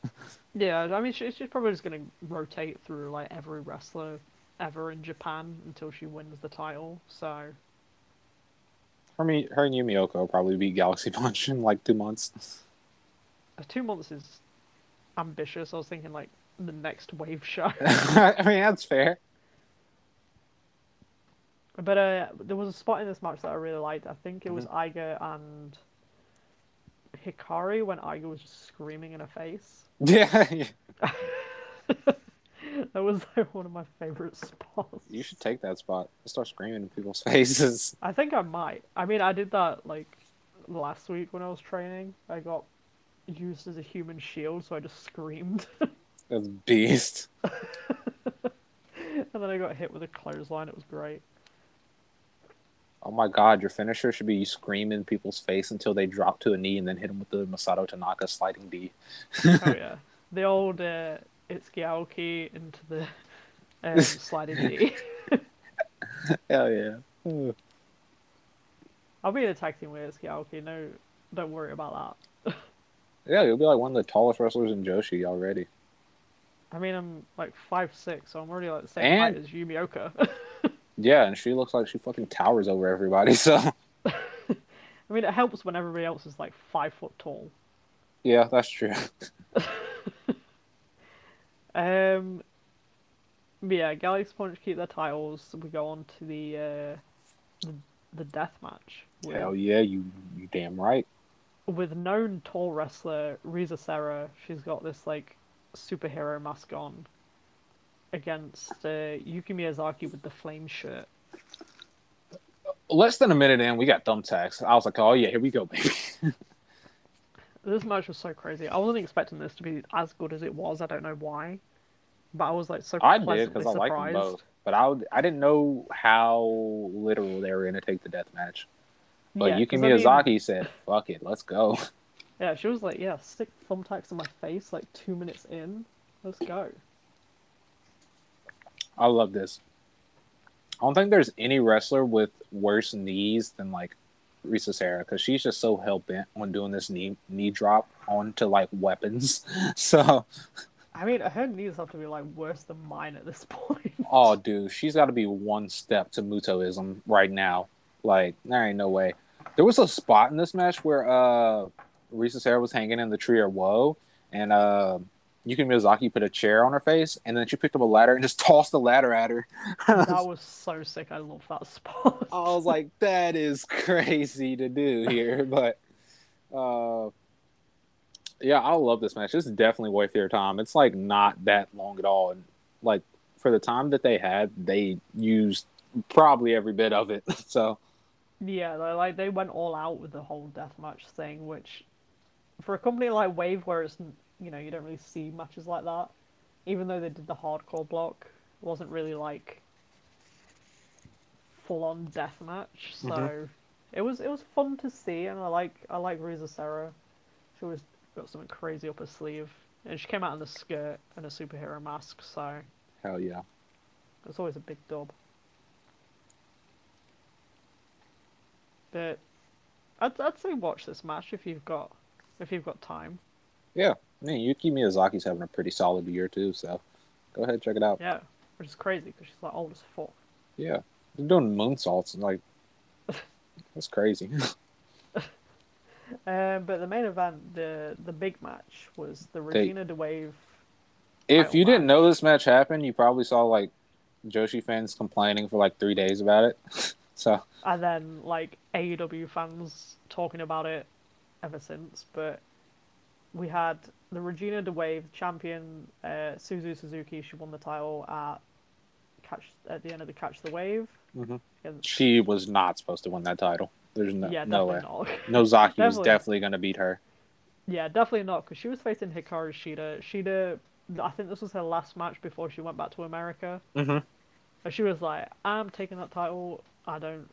Yeah, I mean, she's probably just going to rotate through, like, every wrestler ever in Japan until she wins the title, so... Her, me, her and Yumi Oka will probably beat Galaxy Punch in, like, two months. Two months is ambitious. I was thinking, like, the next Wave show. I mean, that's fair. But uh, there was a spot in this match that I really liked. I think it was mm-hmm. Aiga and... Hikari when Aiga was just screaming in her face. Yeah. yeah. That was like one of my favorite spots. You should take that spot. Start screaming in people's faces. I think I might. I mean, I did that like last week when I was training. I got used as a human shield, so I just screamed. That's beast. And then I got hit with a clothesline. It was great. Oh my god, your finisher should be you scream in people's face until they drop to a knee and then hit them with the Masato Tanaka sliding D. Oh yeah. The old uh, Itsuki Aoki into the and slide into E. Hell yeah. Ooh. I'll be in a tag team with Aoki. No, don't worry about that. Yeah, you'll be like one of the tallest wrestlers in Joshi already. I mean, I'm like five six, so I'm already like the same and... height as Yumi Oka. Yeah, and she looks like she fucking towers over everybody, so... I mean, it helps when everybody else is like five foot tall. Yeah, that's true. um, yeah, Galaxy Punch keep their titles. We go on to the uh, the, the death match. With, Hell yeah, you you damn right. With known tall wrestler Risa Serra, she's got this like superhero mask on against uh, Yuki Miyazaki with the flame shirt. Less than a minute in, we got thumbtacks. I was like, oh yeah, here we go, baby. This match was so crazy. I wasn't expecting this to be as good as it was. I don't know why. But I was like so I pleasantly did, because I surprised. Liked them both. But I, would, I didn't know how literal they were going to take the death match. But yeah, Yuki Miyazaki I mean... said, fuck it, let's go. Yeah, she was like, yeah, stick thumbtacks in my face like two minutes in. Let's go. I love this. I don't think there's any wrestler with worse knees than, like, Risa Serra, because she's just so hell-bent on doing this knee knee drop onto, like, weapons. So... I mean, her knees have to be, like, worse than mine at this point. Oh, dude, she's got to be one step to Mutoism right now. Like, there ain't no way. There was a spot in this match where uh, Risa Serra was hanging in the tree or woe, and uh, Yuki Miyazaki put a chair on her face, and then she picked up a ladder and just tossed the ladder at her. That was so sick. I love that spot. I was like, that is crazy to do here. But, uh, yeah, I love this match. This is definitely way for your time. It's, like, not that long at all. And, like, for the time that they had, they used probably every bit of it. So, yeah, like, they went all out with the whole deathmatch thing, which, for a company like Wave, where it's... you know, you don't really see matches like that. Even though they did the hardcore block, it wasn't really, like, full-on deathmatch. So, mm-hmm. it was it was fun to see, and I like I like Risa Serra. She always got something crazy up her sleeve. And she came out in a skirt and a superhero mask, so... Hell yeah. It's always a big dub. But I'd, I'd say watch this match if you've got if you've got time. Yeah. I mean, Yuki Miyazaki's having a pretty solid year, too, so go ahead and check it out. Yeah, which is crazy, because she's, like, old as fuck. Yeah, they're doing moonsaults, and, like, that's crazy. um, but the main event, the the big match, was the Regina they... DeWave. If you match. Didn't know this match happened, you probably saw, like, Joshi fans complaining for, like, three days about it. So. And then, like, A E W fans talking about it ever since, but... We had the Regina DeWave champion, uh, Suzu Suzuki. She won the title at catch at the end of the Catch the Wave. Mm-hmm. And... She was not supposed to win that title. There's no, yeah, no way. Not. Nozaki was definitely going to beat her. Yeah, definitely not, because she was facing Hikaru Shida. Shida, I think this was her last match before she went back to America. Mm-hmm. And she was like, I'm taking that title. I don't...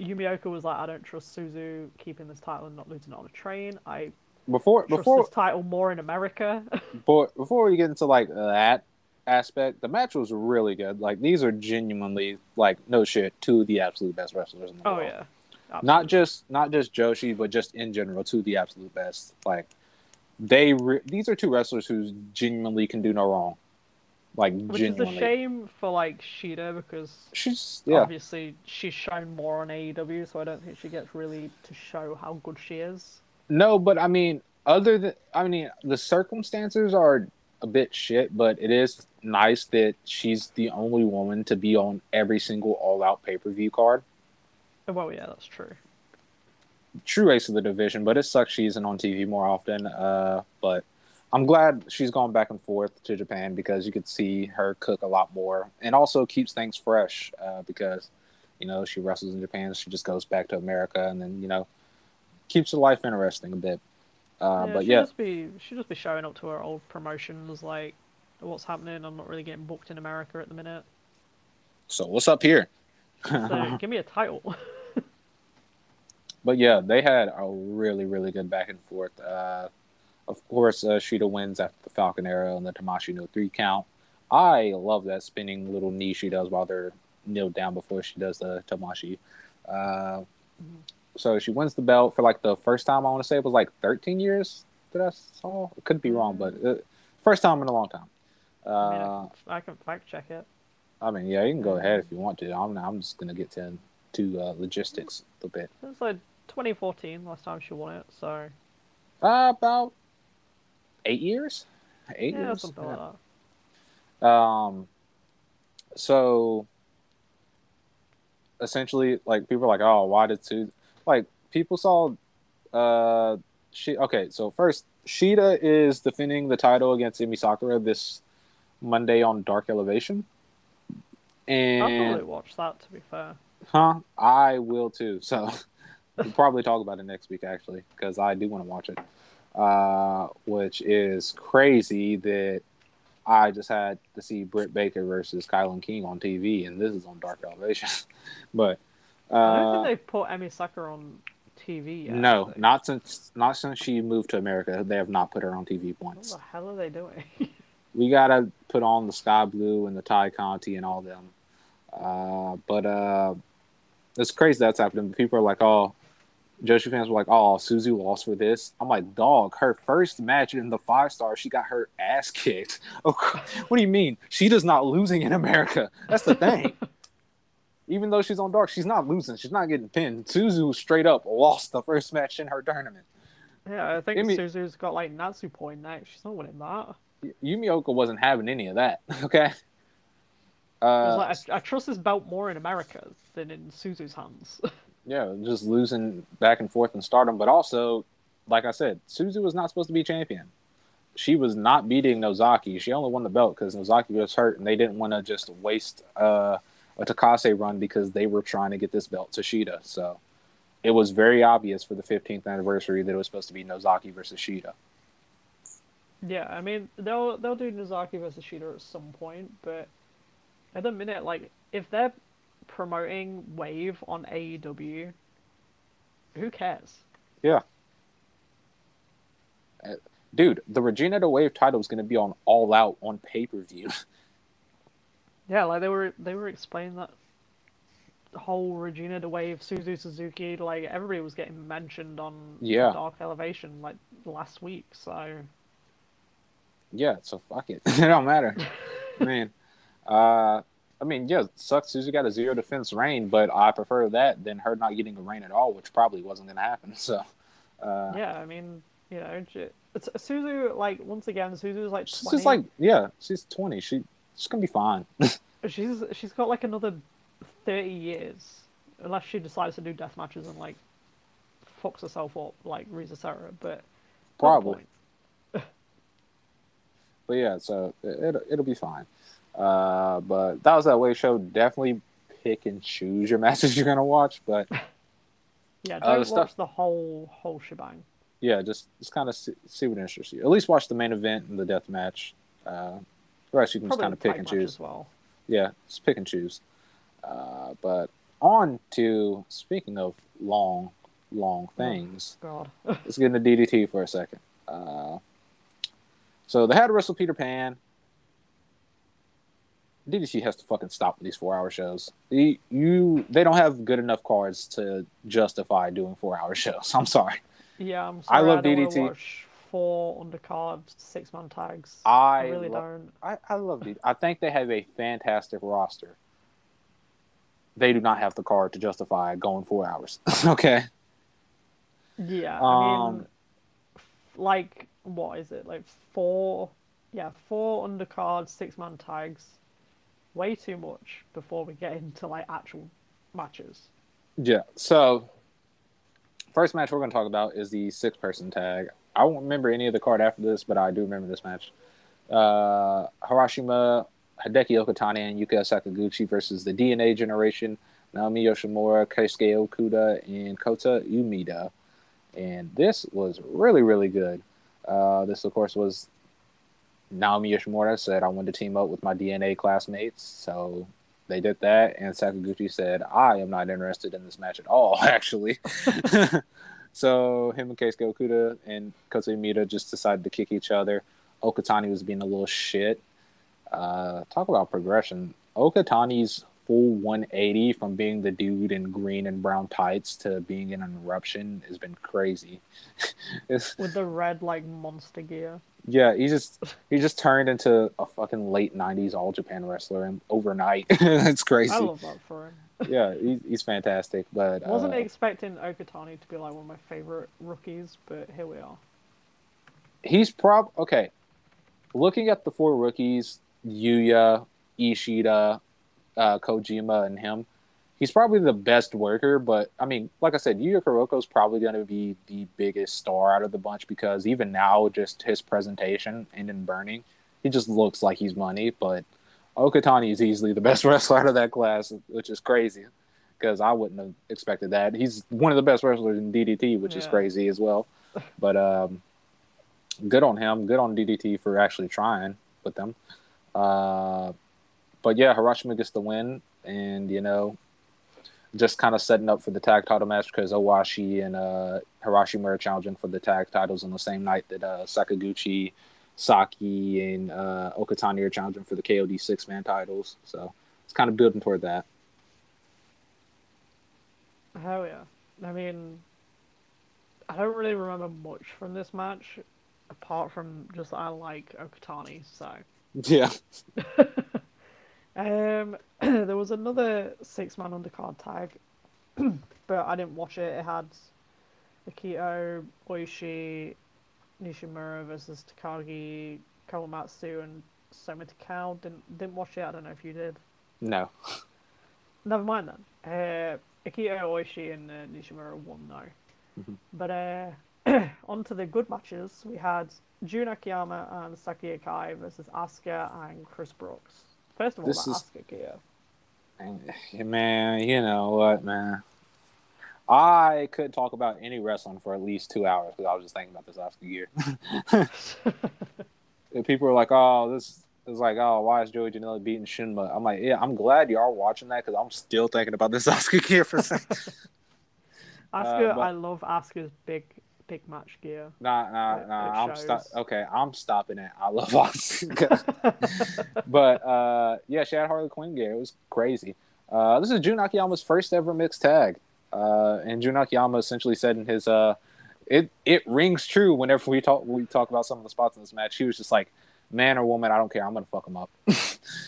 Yumi Oka was like, I don't trust Suzu keeping this title and not losing it on a train. I... Before before this title more in America. But before we get into like that aspect, the match was really good. Like these are genuinely like no shit, two of the absolute best wrestlers in the world. Oh yeah, absolutely. Not just not just Joshi, but just in general, two of the absolute best. Like they re- these are two wrestlers who genuinely can do no wrong. Like which genuinely. Is a shame for like Shida because she's yeah. obviously she's shown more on A E W, so I don't think she gets really to show how good she is. No, but I mean, other than I mean, the circumstances are a bit shit, but it is nice that she's the only woman to be on every single all-out pay-per-view card. Well, yeah, that's true. True ace of the division, but it sucks she isn't on T V more often. Uh, but I'm glad she's gone back and forth to Japan because you could see her cook a lot more, and also keeps things fresh uh, because you know she wrestles in Japan, she just goes back to America, and then you know. Keeps her life interesting a bit. Uh, yeah, but she'll yeah. Just be, she'll just be showing up to her old promotions, like, what's happening? I'm not really getting booked in America at the minute. So what's up here? So give me a title. But yeah, they had a really, really good back and forth. Uh, of course, uh, Shida wins after the Falcon Arrow and the Tamashii no three count. I love that spinning little knee she does while they're kneeled down before she does the Tamashi. Uh, mm-hmm. So she wins the belt for like the first time. I want to say it was like thirteen years that I saw. It could be wrong, but uh, first time in a long time. Uh, I, mean, I can fact check it. I mean, yeah, you can go ahead if you want to. I'm I'm just gonna get to to uh, logistics a little bit. It was like twenty fourteen last time she won it, so uh, about eight years, eight yeah, years, something yeah. like that. Um, so essentially, like people are like, oh, why did two? Like people saw, uh, she okay. So first, Shida is defending the title against Emi Sakura this Monday on Dark Elevation. And, I'll probably watch that, to be fair. Huh? I will, too. So we'll probably talk about it next week, actually, because I do want to watch it. Uh, which is crazy that I just had to see Britt Baker versus Kylan King on T V, and this is on Dark Elevation. But uh, I don't think they've put Emi Sakura on T V yet. No, not since not since she moved to America. They have not put her on T V once. What the hell are they doing? We got to put on the Sky Blue and the Ty Conti and all them. Uh, but uh, it's crazy that's happening. People are like, oh, Joshi fans were like, oh, Suzu lost for this. I'm like, dog, her first match in the five star, she got her ass kicked. Okay. What do you mean? She does not losing in America. That's the thing. Even though she's on Dark, she's not losing. She's not getting pinned. Suzu straight up lost the first match in her tournament. Yeah, I think Emi- Suzu's got like Natsupoi next. She's not winning that. Yumi Oka wasn't having any of that, okay? Uh, like, I, I trust this belt more in America than in Suzu's hands. Yeah, just losing back and forth in Stardom. But also, like I said, Suzu was not supposed to be champion. She was not beating Nozaki. She only won the belt because Nozaki was hurt, and they didn't want to just waste uh, a Takase run because they were trying to get this belt to Shida. So it was very obvious for the fifteenth anniversary that it was supposed to be Nozaki versus Shida. Yeah, I mean, they'll they'll do Nozaki versus Shida at some point, but at the minute, like, if they're promoting Wave on A E W, who cares? Yeah. Dude, the Regina the Wave title is going to be on All Out on pay-per-view. Yeah, like, they were they were explaining that whole Regina the Wave, Suzu Suzuki, like, everybody was getting mentioned on yeah. Dark Elevation, like, last week, so... Yeah, so fuck it. It don't matter. Man. Uh, I mean, yeah, sucks Suzu got a zero defense reign, but I prefer that than her not getting a reign at all, which probably wasn't going to happen, so... Uh, yeah, I mean, you know, it's, Suzu, like, once again, Suzu's like twenty. She's like, yeah, she's twenty. She, she's going to be fine. she's She's got, like, another thirty years, unless she decides to do death matches and, like, fucks herself up, like Risa Sarah, but... Probably. But yeah, so it, it'll be fine. Uh, but that was that Wave show. Definitely pick and choose your matches you're going to watch. But yeah, don't uh, the watch stuff, the whole whole shebang. Yeah, just, just kind of see, see what interests you. At least watch the main event and the death match. Uh, the rest you can Probably just kind of pick and choose. As well. Yeah, just pick and choose. Uh, but on to, speaking of long, long things, oh, God. Let's get into D D T for a second. Uh, So they had to wrestle Peter Pan. D D T has to fucking stop with these four-hour shows. You, you, they don't have good enough cards to justify doing four-hour shows. I'm sorry. Yeah, I'm sorry. I love I don't D D T. Watch four undercard six-man tags. I, I really lo- don't. I, I love D D T. I think they have a fantastic roster. They do not have the card to justify going four hours. Okay. Yeah. I um, mean, like. What is it, like four yeah four undercard six man tags, way too much before we get into like actual matches. Yeah, so first match we're going to talk about is the six person tag. I won't remember any of the card after this, but I do remember this match. uh Harashima, Hideki Okatani, and Yuka Sakaguchi versus the D N A Generation, Naomi Yoshimura, Keisuke Okuda, and Kota Umeda, and this was really really good. Uh, this, of course, was Naomi Yoshimura said, I wanted to team up with my D N A classmates, so they did that, and Sakaguchi said, I am not interested in this match at all, actually. So him and Keisuke Okuda and Kota Umeda just decided to kick each other. Okatani was being a little shit. Uh, talk about progression. Okatani's full one eighty from being the dude in green and brown tights to being in an eruption has been crazy. With the red, like, monster gear. Yeah, he just he just turned into a fucking late nineties All Japan wrestler and overnight. It's crazy. I love that for him. Yeah, he's, he's fantastic. But I wasn't uh, expecting Okatani to be like one of my favorite rookies, but here we are. He's prob okay. Looking at the four rookies, Yuya, Ishida, uh, Kojima, and him, he's probably the best worker. But I mean, like I said, Yuya Kuroko's probably going to be the biggest star out of the bunch because even now, just his presentation and in Burning, he just looks like he's money. But Okatani is easily the best wrestler out of that class, which is crazy because I wouldn't have expected that. He's one of the best wrestlers in D D T, which yeah. is crazy as well. But um, good on him. Good on D D T for actually trying with them. Uh, but yeah, Hiroshima gets the win, and you know, just kind of setting up for the tag title match because Owashi and uh, Hiroshima are challenging for the tag titles on the same night that uh, Sakaguchi, Saki, and uh, Okatani are challenging for the K O D six-man titles. So it's kind of building toward that. Hell yeah. I mean, I don't really remember much from this match apart from just I like Okatani, so... Yeah. um, there was another six-man undercard tag, but I didn't watch it. It had Akito, Oishi, Nishimura versus Takagi, Komatsu, and Soma Takao. Didn't, didn't watch it. I don't know if you did. No. Never mind then. Uh, Akito, Oishi, and uh, Nishimura won, though. Mm-hmm. But uh, on to the good matches. We had Jun Akiyama and Saki Akai versus Asuka and Chris Brooks. First of all, this about is... Asuka Kia. Man, you know what, man. I could talk about any wrestling for at least two hours because I was just thinking about this Asuka gear. People are like, "Oh, this is like, oh, why is Joey Janela beating Shinma?" I'm like, "Yeah, I'm glad y'all watching that because I'm still thinking about this Asuka gear for a second." Asuka, uh, but... I love Asuka's big, big match gear. Nah, nah, it, nah. It I'm sto- okay. I'm stopping it. I love Asuka, but uh, yeah, she had Harley Quinn gear. It was crazy. Uh, this is Jun Akiyama's first ever mixed tag. Uh, and Jun Akiyama essentially said in his, uh, it it rings true whenever we talk we talk about some of the spots in this match. He was just like, man or woman, I don't care. I'm gonna fuck him up.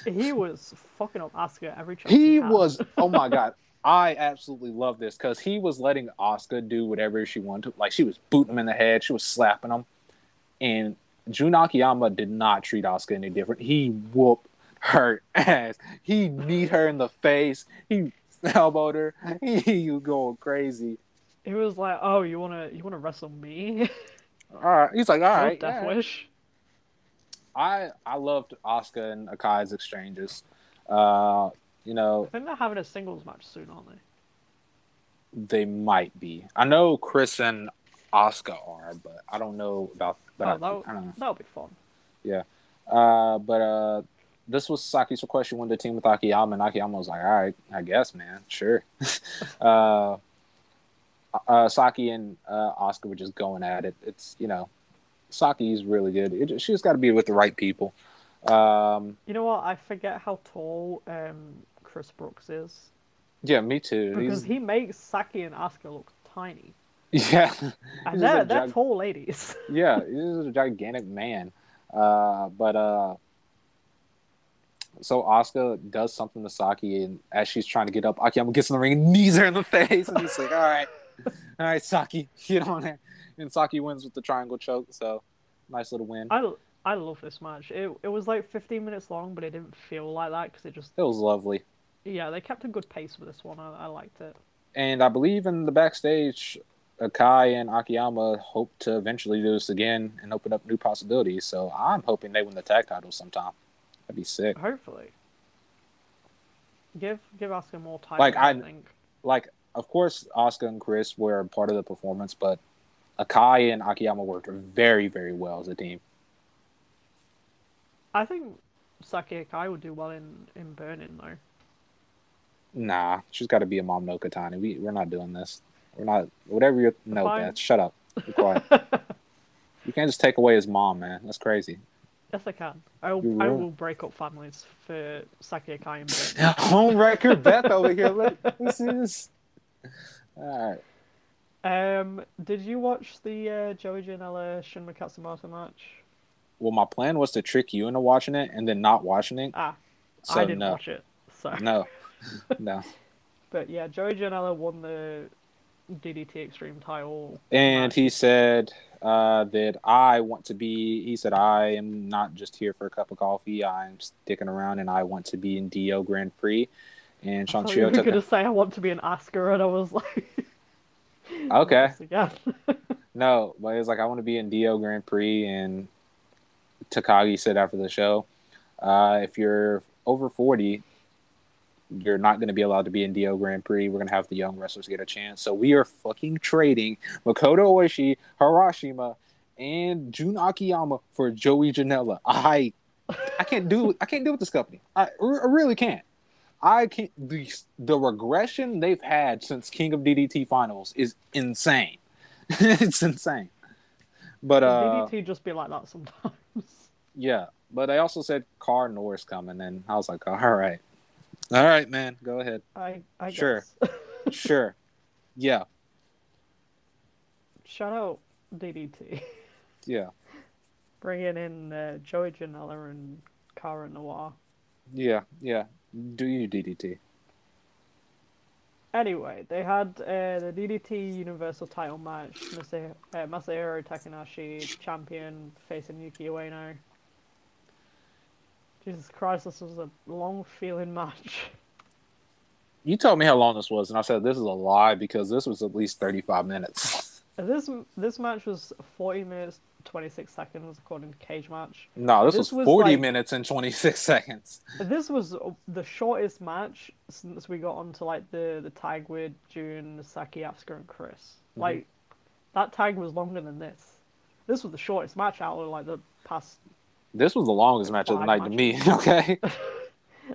He was fucking up Asuka every chance. He, he was. Oh my god, I absolutely love this because he was letting Asuka do whatever she wanted to. Like she was booting him in the head, she was slapping him, and Jun Akiyama did not treat Asuka any different. He whooped her ass. He kneed her in the face. He elbowed her. He was going crazy. He was like, "Oh, you wanna, you wanna wrestle me?" All right. He's like, "All right, death yeah. wish." I I loved Asuka and Akai's exchanges. Uh, you know, I think they're having a singles match soon, aren't they? They might be. I know Chris and Asuka are, but I don't know about. But oh, I, that'll, I don't know. That'll be fun. Yeah, uh, but uh. This was Saki's request. She wanted to team with Akiyama, and Akiyama was like, all right, I guess, man. Sure. uh, uh, Saki and uh, Asuka were just going at it. It's, you know, Saki's really good. It just, she just got to be with the right people. Um, you know what? I forget how tall um, Chris Brooks is. Yeah, me too. Because He's... he makes Saki and Asuka look tiny. Yeah. And they're, they're gig... tall ladies. Yeah, he's a gigantic man. Uh, but, uh... So Asuka does something to Saki, and as she's trying to get up, Akiyama gets in the ring and knees her in the face, and he's like, all right, all right, Saki, get on it. And Saki wins with the triangle choke, so nice little win. I, I love this match. It it was like fifteen minutes long, but it didn't feel like that because it just... It was lovely. Yeah, they kept a good pace for this one. I, I liked it. And I believe in the backstage, Akai and Akiyama hope to eventually do this again and open up new possibilities, so I'm hoping they win the tag titles sometime. That'd be sick. Hopefully. Give give Asuka more time. Like I, I think. Like, of course, Asuka and Chris were part of the performance, but Akai and Akiyama worked very, very well as a team. I think Saki Akai would do well in, in Burning, though. Nah, she's got to be a mom no Katani. We, we're not doing this. We're not... Whatever you're... No, Beth, shut up. Be quiet. You can't just take away his mom, man. That's crazy. Yes, I can. I will, I will break up families for Saki Akai and Britt. Home record Beth over here. Look, this is... All right. Um, did you watch the uh, Joey Janela Shin Katsumoto match? Well, my plan was to trick you into watching it and then not watching it. Ah, so I didn't no. watch it. So. No. No. But yeah, Joey Janela won the D D T Extreme title. And match. He said... Uh, that I want to be, he said, I am not just here for a cup of coffee. I'm sticking around and I want to be in D O Grand Prix. And Sean Chio took. I was going to say, I want to be an Oscar, and I was like, okay. Yeah. No, but it was like, I want to be in D O Grand Prix. And Takagi said after the show, uh, if you're over forty, you're not going to be allowed to be in D O Grand Prix. We're going to have the young wrestlers get a chance. So we are fucking trading Makoto Oishi, Harashima, and Jun Akiyama for Joey Janela. I, I can't do. I can't deal with this company. I, I really can't. I can't. The, the regression they've had since King of D D T finals is insane. It's insane. But uh, D D T just be like that sometimes. Yeah, but I also said Car Norris coming, and I was like, all right. All right, man. Go ahead. I, I sure. guess. Sure. Yeah. Shout out D D T. Yeah. Bringing in uh, Joey Janela and Cara Noir. Yeah, yeah. Do you, D D T? Anyway, they had uh, the D D T Universal title match. Masa- uh, Masahiro Takanashi, champion, facing Yuki Ueno. Jesus Christ, this was a long feeling match. You told me how long this was, and I said this is a lie because this was at least thirty-five minutes. This this match was forty minutes, twenty-six seconds, according to Cage Match. No, this, this was, was forty like, minutes and twenty-six seconds. This was the shortest match since we got onto like the the tag with June, Saki, Asuka, and Chris. Mm-hmm. Like that tag was longer than this. This was the shortest match out of like the past. This was the longest match of the night matches. To me, okay?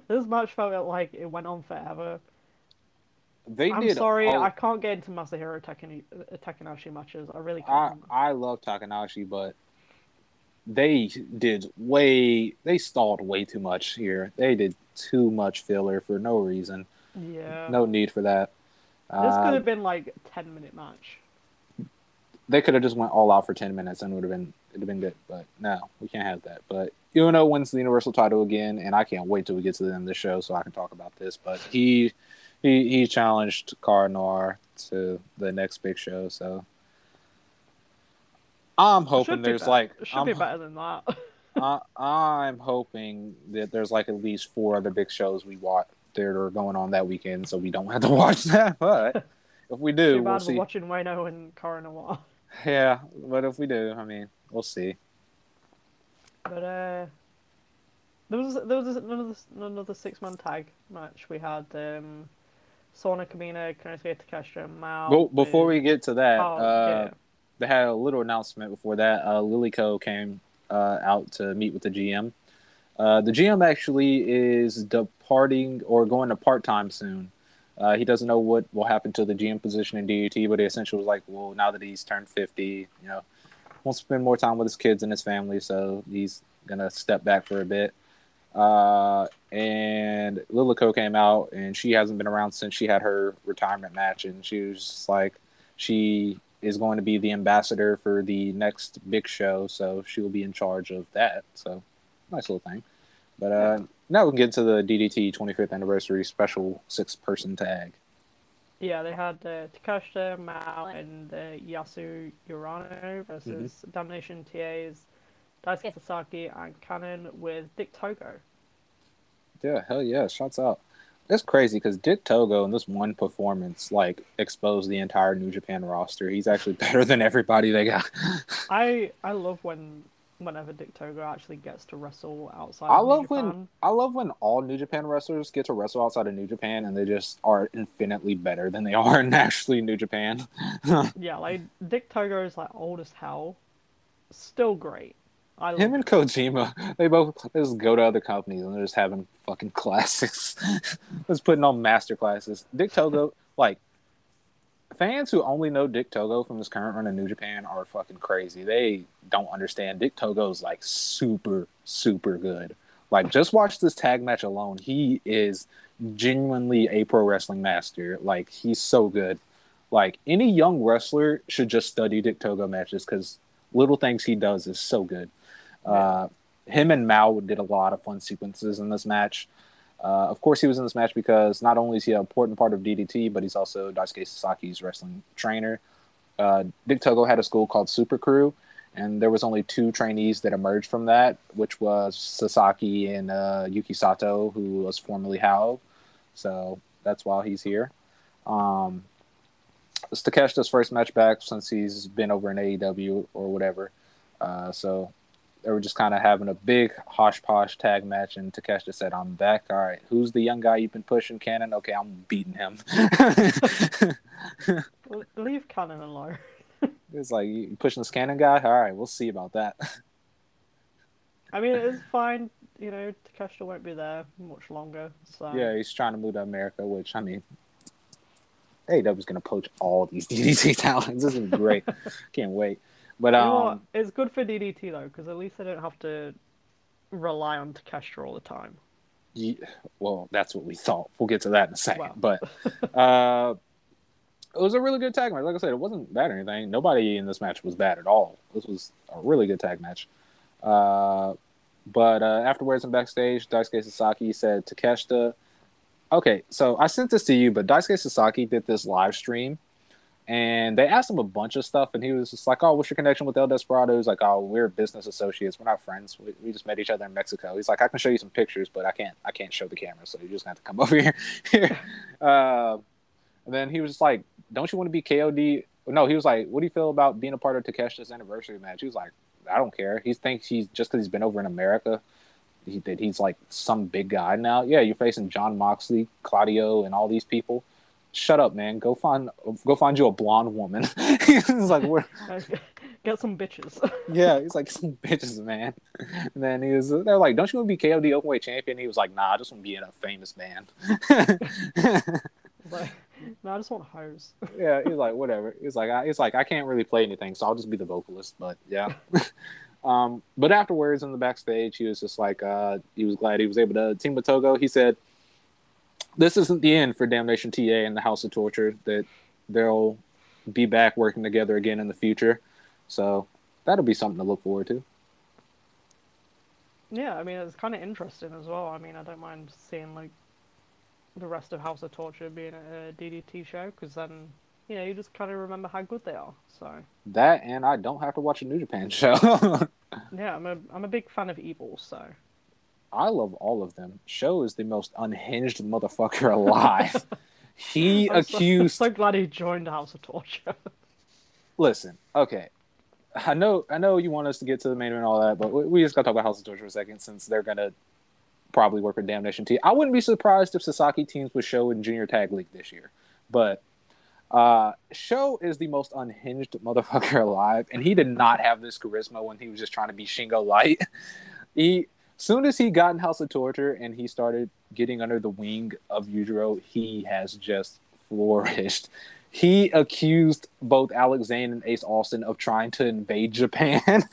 This match felt like it went on forever. They I'm did sorry, all... I can't get into Masahiro Takan- Takanashi matches. I really can't. I, I love Takanashi, but they did way... They stalled way too much here. They did too much filler for no reason. Yeah. No need for that. This um, could have been like a ten-minute match. They could have just went all out for ten minutes and it would have been... It'd have been good, but no, we can't have that. But Uno wins the Universal title again, and I can't wait till we get to the end of the show so I can talk about this. But he he, he challenged Cara Noir to the next big show, so I'm hoping there's better. like it should I'm, be better than that. I, I'm hoping that there's like at least four other big shows we watch that are going on that weekend, so we don't have to watch that. But if we do, too bad we'll see. Watching Wayno and Cara Noir. Yeah, but if we do, I mean, we'll see. But uh, there was there was another another six man tag match. We had um, Sona Kamina, Konosuke Takeshita, and Mao. Well, before we get to that, oh, uh, yeah. they had a little announcement before that. Uh, Liliko came uh, out to meet with the G M. Uh, the G M actually is departing or going to part time soon. Uh, he doesn't know what will happen to the G M position in D D T, but he essentially was like, well, now that he's turned fifty, you know, won't spend more time with his kids and his family, so he's going to step back for a bit. Uh, and Liliko came out, and she hasn't been around since she had her retirement match, and she was just like, she is going to be the ambassador for the next big show, so she will be in charge of that. So, nice little thing. But, uh... Yeah. Now we can get to the D D T twenty-fifth anniversary special six-person tag. Yeah, they had uh, Takeshita, Mao, and uh, Yasu Urano versus mm-hmm. Damnation T A's Daisuke Sasaki and Cannon with Dick Togo. Yeah, hell yeah, shots out. That's crazy because Dick Togo in this one performance like exposed the entire New Japan roster. He's actually better than everybody they got. I I love when. Whenever Dick Togo actually gets to wrestle outside I of love New Japan. When, I love when all New Japan wrestlers get to wrestle outside of New Japan and they just are infinitely better than they are in actually New Japan. Yeah, like, Dick Togo is, like, old as hell. Still great. I love Him and Kojima, they both they just go to other companies and they're just having fucking classes. Just putting on master classes. Dick Togo, like, fans who only know Dick Togo from this current run in New Japan are fucking crazy. They don't understand. Dick Togo's like super, super good. Like, just watch this tag match alone. He is genuinely a pro wrestling master. Like, he's so good. Like, any young wrestler should just study Dick Togo matches because little things he does is so good. Uh, him and Mao did a lot of fun sequences in this match. Uh, of course, he was in this match because not only is he an important part of D D T, but he's also Daisuke Sasaki's wrestling trainer. Uh, Dick Togo had a school called Super Crew, and there was only two trainees that emerged from that, which was Sasaki and uh, Yuki Sato, who was formerly Hao. So that's why he's here. Um, it's Takeshita's first match back since he's been over in A E W or whatever. Uh, so... They were just kind of having a big hosh-posh tag match, and Takeshita said, I'm back. All right, who's the young guy you've been pushing, Cannon? Okay, I'm beating him. Leave Cannon alone. It's like, you pushing this Cannon guy? All right, we'll see about that. I mean, it's fine. You know, Takeshita won't be there much longer. So yeah, he's trying to move to America, which, I mean, A E W's going to poach all these D D T talents. This is great. Can't wait. But um, you know what? It's good for D D T though, because at least they don't have to rely on Takeshita all the time. Yeah, well, that's what we thought. We'll get to that in a second. Wow. But uh, it was a really good tag match. Like I said, it wasn't bad or anything. Nobody in this match was bad at all. This was a really good tag match. Uh, but uh, afterwards, in backstage, Daisuke Sasaki said Takeshita. Okay, so I sent this to you, but Daisuke Sasaki did this live stream. And they asked him a bunch of stuff, and he was just like, oh, what's your connection with El Desperado? He's like, oh, we're business associates. We're not friends. We, we just met each other in Mexico. He's like, I can show you some pictures, but I can't I can't show the camera, so you just have to come over here. uh, and then he was just like, don't you want to be K O D? No, he was like, what do you feel about being a part of Takeshita's anniversary match? He was like, I don't care. He thinks he's just because he's been over in America, he, that he's like some big guy now. Yeah, you're facing John Moxley, Claudio, and all these people. Shut up, man. Go find go find you a blonde woman. He's like, we're... Get some bitches. Yeah, he's like, some bitches, man. And then he was, they're like, don't you want to be K O D Openweight Champion? He was like, nah, I just want to be in a famous man. Like, no, I just want hoes. Yeah, he's like, whatever. He's like, I, he's like, I can't really play anything, so I'll just be the vocalist. But yeah. um, but afterwards, in the backstage, he was just like, uh, he was glad he was able to team with Togo. He said, this isn't the end for Damnation T A and the House of Torture, that they'll be back working together again in the future. So that'll be something to look forward to. Yeah, I mean, it's kind of interesting as well. I mean, I don't mind seeing, like, the rest of House of Torture being a D D T show, because then, you know, you just kind of remember how good they are. So that, and I don't have to watch a New Japan show. Yeah, I'm a, I'm a big fan of Evil, so... I love all of them. Sho is the most unhinged motherfucker alive. He I'm accused... So, I'm so glad he joined House of Torture. Listen, okay. I know I know you want us to get to the main event and all that, but we, we just got to talk about House of Torture for a second, since they're going to probably work with Damnation T. I wouldn't be surprised if Sasaki teams with Sho in Junior Tag League this year. But uh, Sho is the most unhinged motherfucker alive, and he did not have this charisma when he was just trying to be Shingo Light. He... Soon as he got in House of Torture and he started getting under the wing of Yujiro, he has just flourished. He accused both Alex Zane and Ace Austin of trying to invade Japan.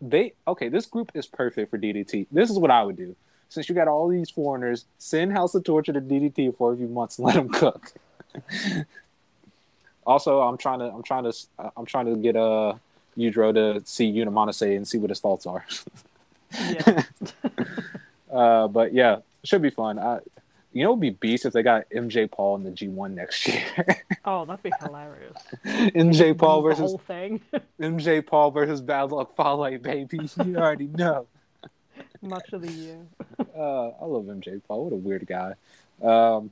they okay, this group is perfect for D D T. This is what I would do. Since you got all these foreigners, send House of Torture to D D T for a few months and let them cook. Also, I'm trying to, I'm trying to, I'm trying to get a. Yujiro to see Unamonase and see what his thoughts are. Yeah. uh, but yeah, should be fun. Uh, you know, it would be beast if they got M J Paul in the G one next year. Oh, that'd be hilarious. M J Paul versus the whole thing. M J Paul versus Bad Luck Fale, baby. You already know. Much of the year. uh, I love M J Paul. What a weird guy. Um,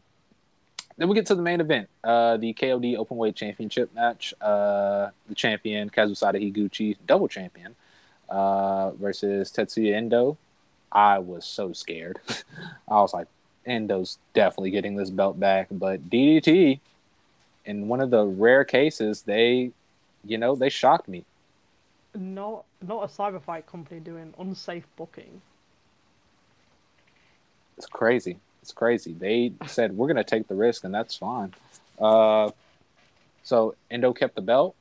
Then we get to the main event, uh, the K O D Openweight Championship match. Uh, the champion, Kazusada Higuchi, double champion, uh, versus Tetsuya Endo. I was so scared. I was like, Endo's definitely getting this belt back. But D D T, in one of the rare cases, they, you know, they shocked me. Not, not a cyberfight company doing unsafe booking. It's crazy. It's crazy. They said, we're going to take the risk, and that's fine. Uh, so Endo kept the belt.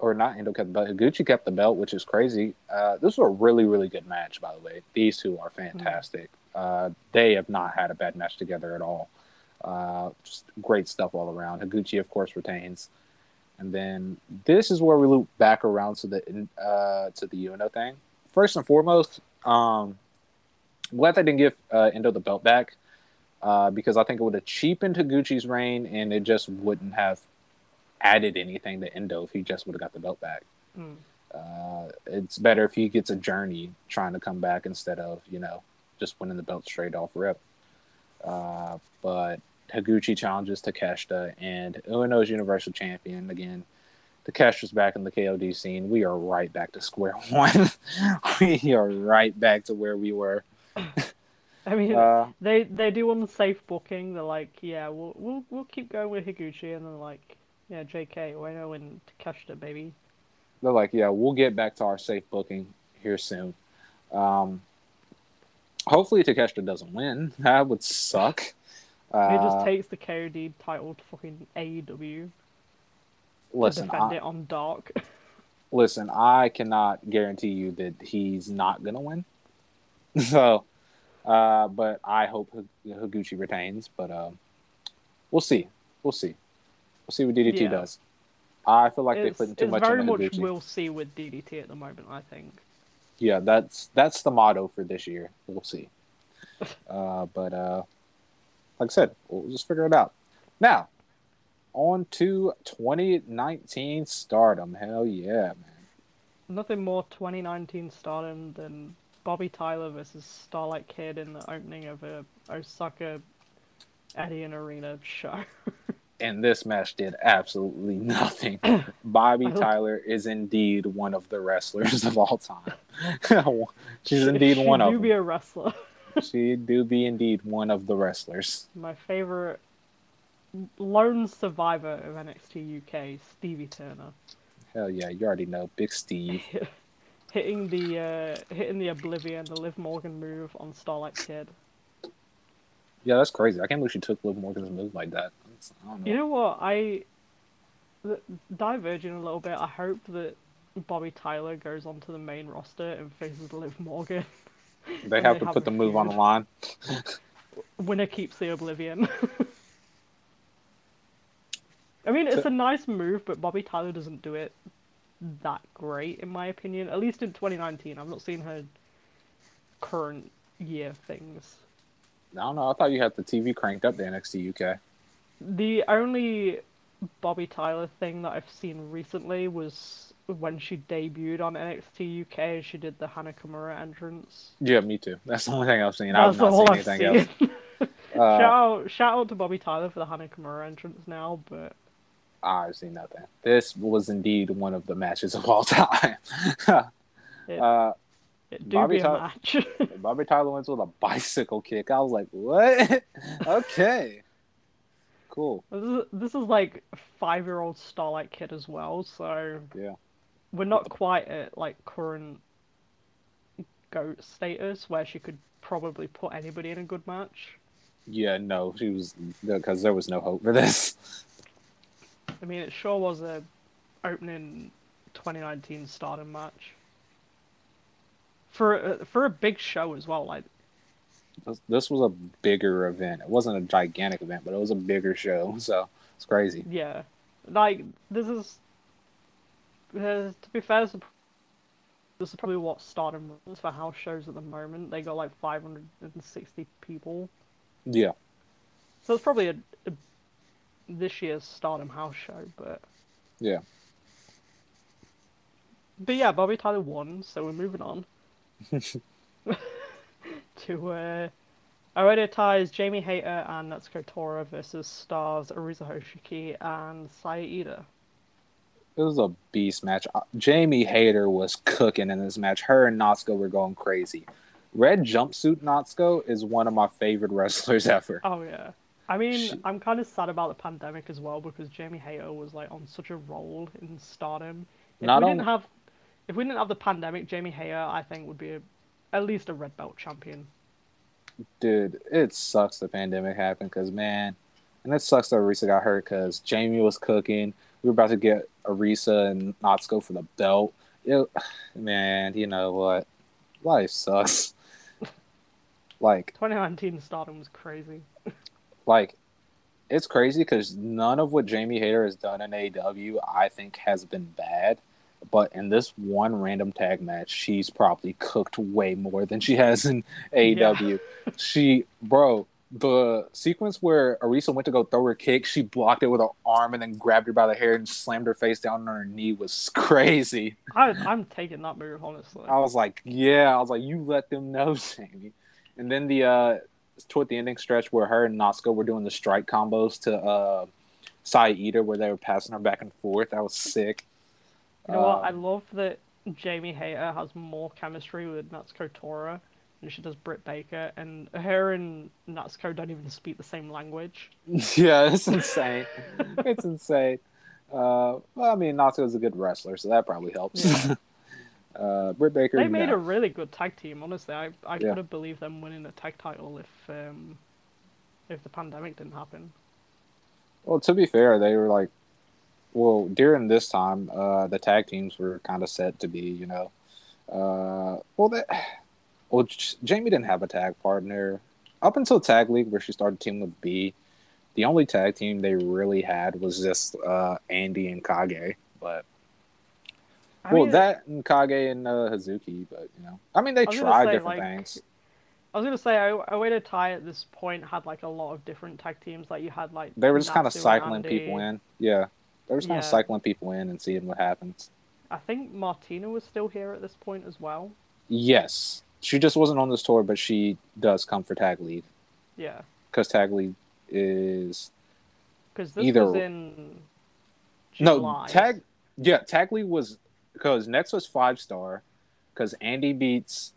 Or not Endo kept the belt. Iguchi kept the belt, which is crazy. Uh, this was a really, really good match, by the way. These two are fantastic. Mm-hmm. Uh, they have not had a bad match together at all. Uh, just great stuff all around. Higuchi, of course, retains. And then this is where we loop back around to the uh, to the Uno thing. First and foremost, um, I'm glad they didn't give uh, Endo the belt back uh, because I think it would have cheapened Higuchi's reign, and it just wouldn't have added anything to Endo if he just would have got the belt back. Mm. Uh, it's better if he gets a journey trying to come back instead of, you know, just winning the belt straight off rip. Uh, but Higuchi challenges Takeshita, and Ueno's Universal Champion again. Takeshita's back in the K O D scene. We are right back to square one. We are right back to where we were. I mean, uh, they they do on the safe booking. They're like, yeah, we'll we'll we'll keep going with Higuchi, and then like, yeah, J K, Ueno and Takeshita, baby. They're like, yeah, we'll get back to our safe booking here soon. Um, hopefully Takeshita doesn't win. That would suck. Uh, it just takes the K O D title to fucking A E W. Listen, to defend I, it on Dark. Listen, I cannot guarantee you that he's not gonna win. So, uh, but I hope H- Higuchi retains. But uh, we'll see. We'll see. We'll see what D D T yeah. does. I feel like it's, they're putting too much into Higuchi. It's very much we'll see with D D T at the moment. I think. Yeah, that's that's the motto for this year. We'll see. uh, but. Uh, Like I said, we'll just figure it out. Now, on to twenty nineteen Stardom. Hell yeah, man. Nothing more twenty nineteen Stardom than Bobby Tyler versus Starlight Kid in the opening of a Osaka Adyen Arena show. And this match did absolutely nothing. Bobby Tyler is indeed one of the wrestlers of all time. She's indeed she, she one of them. She do be a wrestler. She do be indeed one of the wrestlers. My favorite lone survivor of N X T U K, Stevie Turner. Hell yeah, you already know, Big Steve. hitting the uh, hitting the Oblivion, the Liv Morgan move on Starlight Kid. Yeah, that's crazy. I can't believe she took Liv Morgan's move like that. I don't know. You know what? I diverging a little bit. I hope that Bobby Tyler goes onto the main roster and faces Liv Morgan. They have they to put the move feud. on the line. Winner keeps the Oblivion. I mean, it's so, a nice move, but Bobby Tyler doesn't do it that great, in my opinion. At least in twenty nineteen. I've not seen her current year things. I don't know. I thought you had the T V cranked up to N X T U K. The only Bobby Tyler thing that I've seen recently was when she debuted on N X T U K, she did the Hana Kimura entrance. Yeah, me too. That's the only thing I've seen. That's I've not seen I've anything seen. else. uh, shout, out, shout out to Bobby Tyler for the Hana Kimura entrance now, but I've seen nothing. This was indeed one of the matches of all time. it, uh, it do Bobby be a Tyler, match. Bobby Tyler wins with a bicycle kick. I was like, what? Okay. Cool. This is, this is like five-year-old Starlight Kid as well, so yeah. We're not quite at, like, current GOAT status where she could probably put anybody in a good match. Yeah, no, she was... Because there was no hope for this. I mean, it sure was a opening twenty nineteen Stardom match. For, for a big show as well, like... This, this was a bigger event. It wasn't a gigantic event, but it was a bigger show, so it's crazy. Yeah. Like, this is... Uh, to be fair, this is probably what Stardom runs for house shows at the moment. They got like five hundred sixty people. Yeah. So it's probably a, a this year's Stardom house show, but... Yeah. But yeah, Bobby Tyler won, so we're moving on. to, uh... Oedo ties Jamie Hayter and Natsuko Tora versus Stars Arisa Hoshiki and Saya Ida. It was a beast match. Jamie Hayter was cooking in this match. Her and Natsuko were going crazy. Red jumpsuit Natsuko is one of my favorite wrestlers ever. Oh, yeah. I mean, she... I'm kind of sad about the pandemic as well because Jamie Hayter was like on such a roll in Stardom. If Not we on... didn't have, if we didn't have the pandemic, Jamie Hayter, I think, would be a, at least a red belt champion. dude, it sucks the pandemic happened because, man, and it sucks that Arisa got hurt because Jamie was cooking. We were about to get Arisa and Natsuko for the belt. It, man, you know what? Life sucks. Like twenty nineteen Stardom was crazy. Like, it's crazy because none of what Jamie Hayter has done in A E W, I think, has been bad. But in this one random tag match, she's probably cooked way more than she has in A E W. Yeah. She, bro, the sequence where Arisa went to go throw her kick, she blocked it with her arm and then grabbed her by the hair and slammed her face down on her knee was crazy. I, I'm taking that move, honestly. I was like, yeah. I was like, you let them know, Jamie. And then the uh, toward the ending stretch where her and Natsuko were doing the strike combos to uh, Sayida where they were passing her back and forth. That was sick. You know what? I love that Jamie Hayter has more chemistry with Natsuko Tora than she does Britt Baker, and her and Natsuko don't even speak the same language. Yeah, it's insane. It's insane. Uh, well, I mean, Natsuko's a good wrestler, so that probably helps. Yeah. uh, Britt Baker. They made no. a really good tag team. Honestly, I I yeah. could have believed them winning a tag title if um, if the pandemic didn't happen. Well, to be fair, they were like. Well, during this time, uh, the tag teams were kind of set to be, you know. Uh, well, that, well, Jamie didn't have a tag partner. Up until Tag League, where she started teaming with B, the only tag team they really had was just uh, Andy and Kage. But, I well, mean, that and Kage and uh, Hazuki, but, you know. I mean, they I tried say, different like, things. I was going to say, Oedo Tai at this point had, like, a lot of different tag teams. Like, you had, like, they were just kind of cycling people in. Yeah. They're just kind yeah. of cycling people in and seeing what happens. I think Martina was still here at this point as well. Yes. She just wasn't on this tour, but she does come for Tag League. Yeah. Because Tag League is Because this either... was in July. No, Tag... Yeah, Tag League was... Because next was Five Star, because Andy beats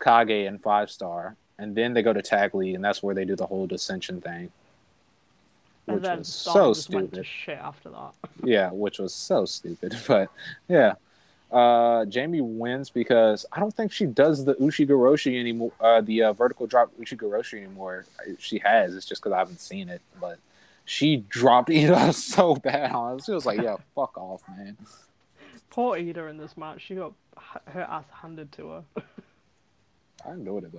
Kage in Five Star, and then they go to Tag League, and that's where they do the whole dissension thing. Which was so stupid. Went to shit after that. Yeah, which was so stupid. But yeah, uh, Jamie wins because I don't think she does the Ushigoroshi anymore. Uh, the uh, vertical drop Ushigoroshi anymore. She has. It's just because I haven't seen it. But she dropped Ida so bad. She was like, "Yeah, fuck off, man." Poor Ida in this match. She got her ass handed to her. I enjoyed it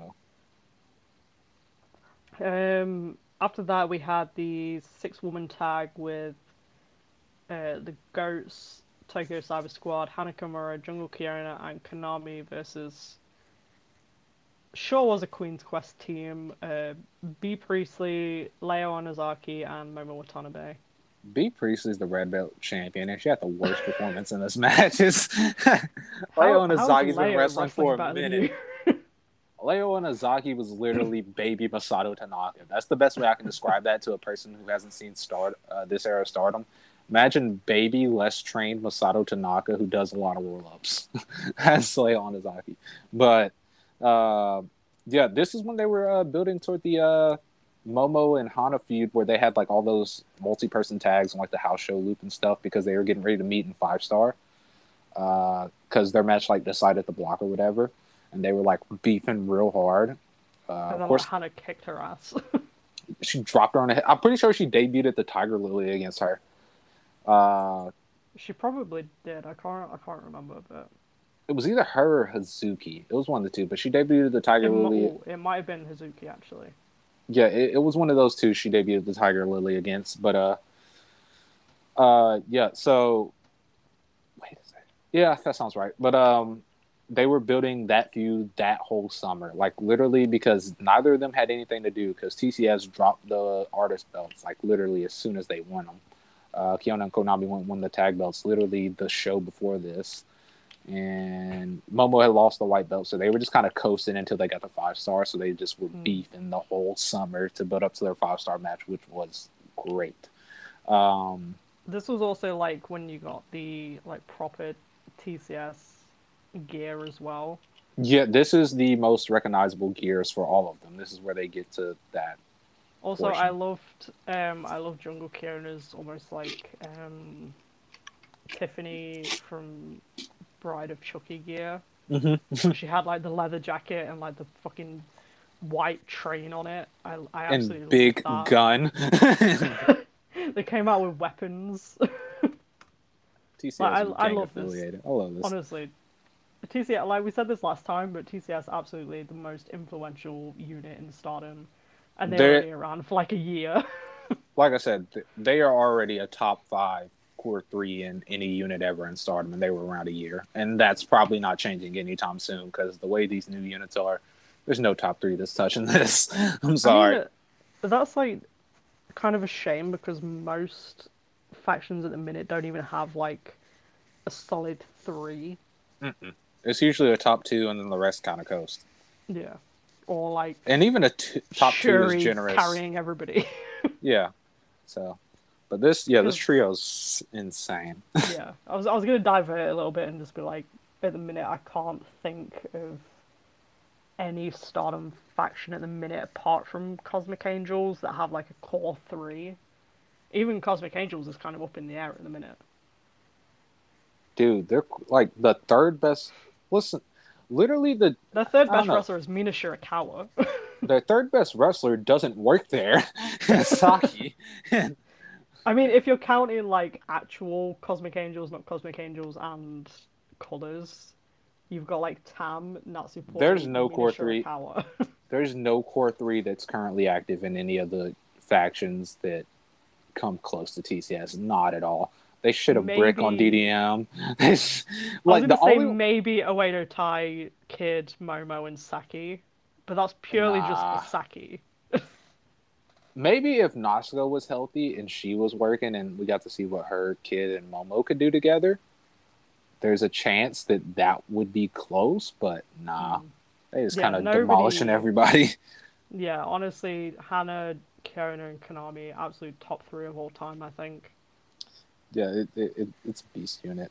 though. Um. After that, we had the six-woman tag with uh, the Goats, Tokyo Cyber Squad, Hanakamura, Jungle Kiona, and Konami versus... Sure was a Queen's Quest team. Uh, B. Priestley, Leo Onozaki, and Momo Watanabe. B. Priestley's the red belt champion, and she had the worst performance in this match. Leo Onozaki's been wrestling for a minute. Leo Onozaki was literally baby Masato Tanaka. That's the best way I can describe that to a person who hasn't seen star, uh, this era of Stardom. Imagine baby, less trained Masato Tanaka who does a lot of roll-ups. That's Leo Onozaki. But, uh, yeah, this is when they were uh, building toward the uh, Momo and Hana feud where they had, like, all those multi-person tags and, like, the house show loop and stuff because they were getting ready to meet in Five Star because uh, their match, like, decided the block or whatever. And they were, like, beefing real hard. Uh, and then of course, Hana kicked her ass. She dropped her on the head. I'm pretty sure she debuted at the Tiger Lily against her. Uh, she probably did. I can't I can't remember. But it was either her or Hazuki. It was one of the two. But she debuted at the Tiger it Lily. Mo- it might have been Hazuki, actually. Yeah, it, it was one of those two she debuted at the Tiger Lily against. But, uh, uh, yeah, so... Wait a second. Yeah, that sounds right. But, um... they were building that feud that whole summer. Like, literally, because neither of them had anything to do because T C S dropped the artist belts, like, literally as soon as they won them. Uh, Kiona and Konami won, won the tag belts literally the show before this. And Momo had lost the white belt, so they were just kind of coasting until they got the five-star, so they just were mm. beefing the whole summer to build up to their five-star match, which was great. Um, this was also, like, when you got the, like, proper T C S gear as well. Yeah, this is the most recognizable gears for all of them. This is where they get to that. Also, portion. I loved, um, I loved Jungle Kiona's almost like um, Tiffany from Bride of Chucky gear. Mm-hmm. She had like the leather jacket and like the fucking white train on it. I, I absolutely and big love that. Gun. They came out with weapons. T C S like, I, I love affiliated. This. I love this. Honestly, T C S, like we said this last time, but T C S absolutely the most influential unit in Stardom, and they were only around for like a year. Like I said, they are already a top five, core three in any unit ever in Stardom, and they were around a year, and that's probably not changing anytime soon because the way these new units are, there's no top three that's touching this. I'm sorry. I mean, that's like kind of a shame because most factions at the minute don't even have like a solid three. Mm-mm. It's usually a top two and then the rest kind of coast. Yeah, or like and even a t- top Shuri's two is generous carrying everybody. Yeah, so but this yeah this trio's insane. Yeah, I was I was gonna divert a little bit and just be like, at the minute I can't think of any Stardom faction at the minute apart from Cosmic Angels that have like a core three. Even Cosmic Angels is kind of up in the air at the minute. Dude, they're like the third best. Listen, literally the the third best wrestler is Mina Shirakawa. Their third best wrestler doesn't work there. Saki. I mean, if you're counting like actual Cosmic Angels, not Cosmic Angels and Colors, you've got like Tam, Natsupoi. There's no Mina core three. There's no core three that's currently active in any of the factions that come close to T C S. Not at all. They should have maybe... brick on D D M. Like, I was going to say only... maybe Oedo Tai, Kid, Momo, and Saki. But that's purely nah. just for Saki. Maybe if Natsuko was healthy and she was working and we got to see what her, Kid, and Momo could do together, there's a chance that that would be close, but nah. Mm. They just yeah, kind of nobody... demolishing everybody. Yeah, honestly, Hana, Kiona, and Konami, absolute top three of all time, I think. Yeah, it, it, it, it's a beast unit.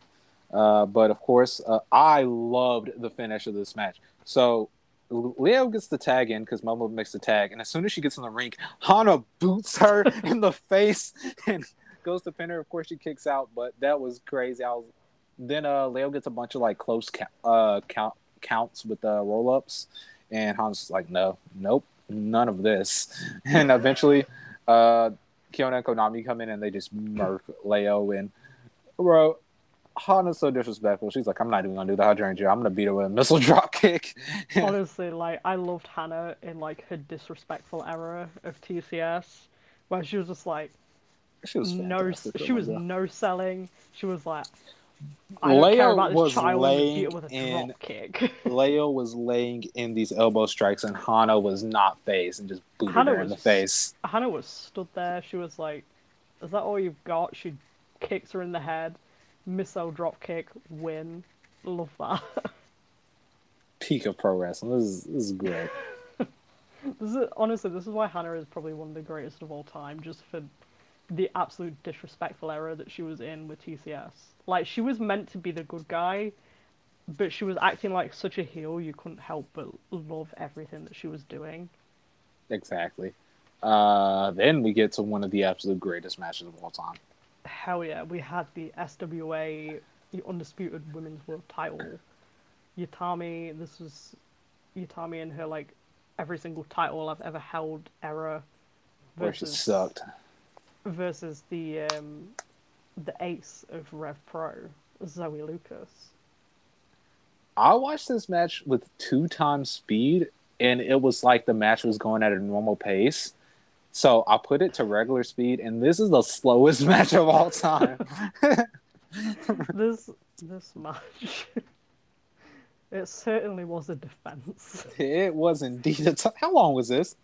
Uh, but, of course, uh, I loved the finish of this match. So, Leo gets the tag in because Momo makes the tag. And as soon as she gets in the ring, Hana boots her in the face and goes to pin her. Of course, she kicks out, but that was crazy. I was... Then uh, Leo gets a bunch of, like, close ca- uh, count counts with uh, roll-ups. And Hana's like, no, nope, none of this. And eventually... Uh, Kiona and Konami come in and they just murk Leo and bro, Hana's so disrespectful. She's like, I'm not even gonna do the hydrangea. I'm gonna beat her with a missile drop kick. Honestly, like I loved Hana in like her disrespectful era of T C S, where she was just like, she was no, she was no selling. She was like, I don't Leo care about this was child laying beat her with a drop kick. Leo was laying in these elbow strikes, and Hana was not phased and just booted Hana her in was, the face. Hana was stood there. She was like, "Is that all you've got?" She kicks her in the head, missile drop kick, win. Love that. Peak of pro wrestling. This is this is great. This is honestly this is why Hana is probably one of the greatest of all time, just for the absolute disrespectful era that she was in with T C S. Like, she was meant to be the good guy, but she was acting like such a heel, you couldn't help but love everything that she was doing. Exactly. Uh, then we get to one of the absolute greatest matches of all time. Hell yeah, we had the S W A, the Undisputed Women's World Title. Yutami, this was Yutami and her, like, every single title I've ever held era. Versus... Where she sucked. Versus the... Um, the ace of Rev Pro, Zoe Lucas. I watched this match with two times speed, and it was like the match was going at a normal pace. So I put it to regular speed, and this is the slowest match of all time. this this match, it certainly was a defense. It was indeed. A t- How long was this?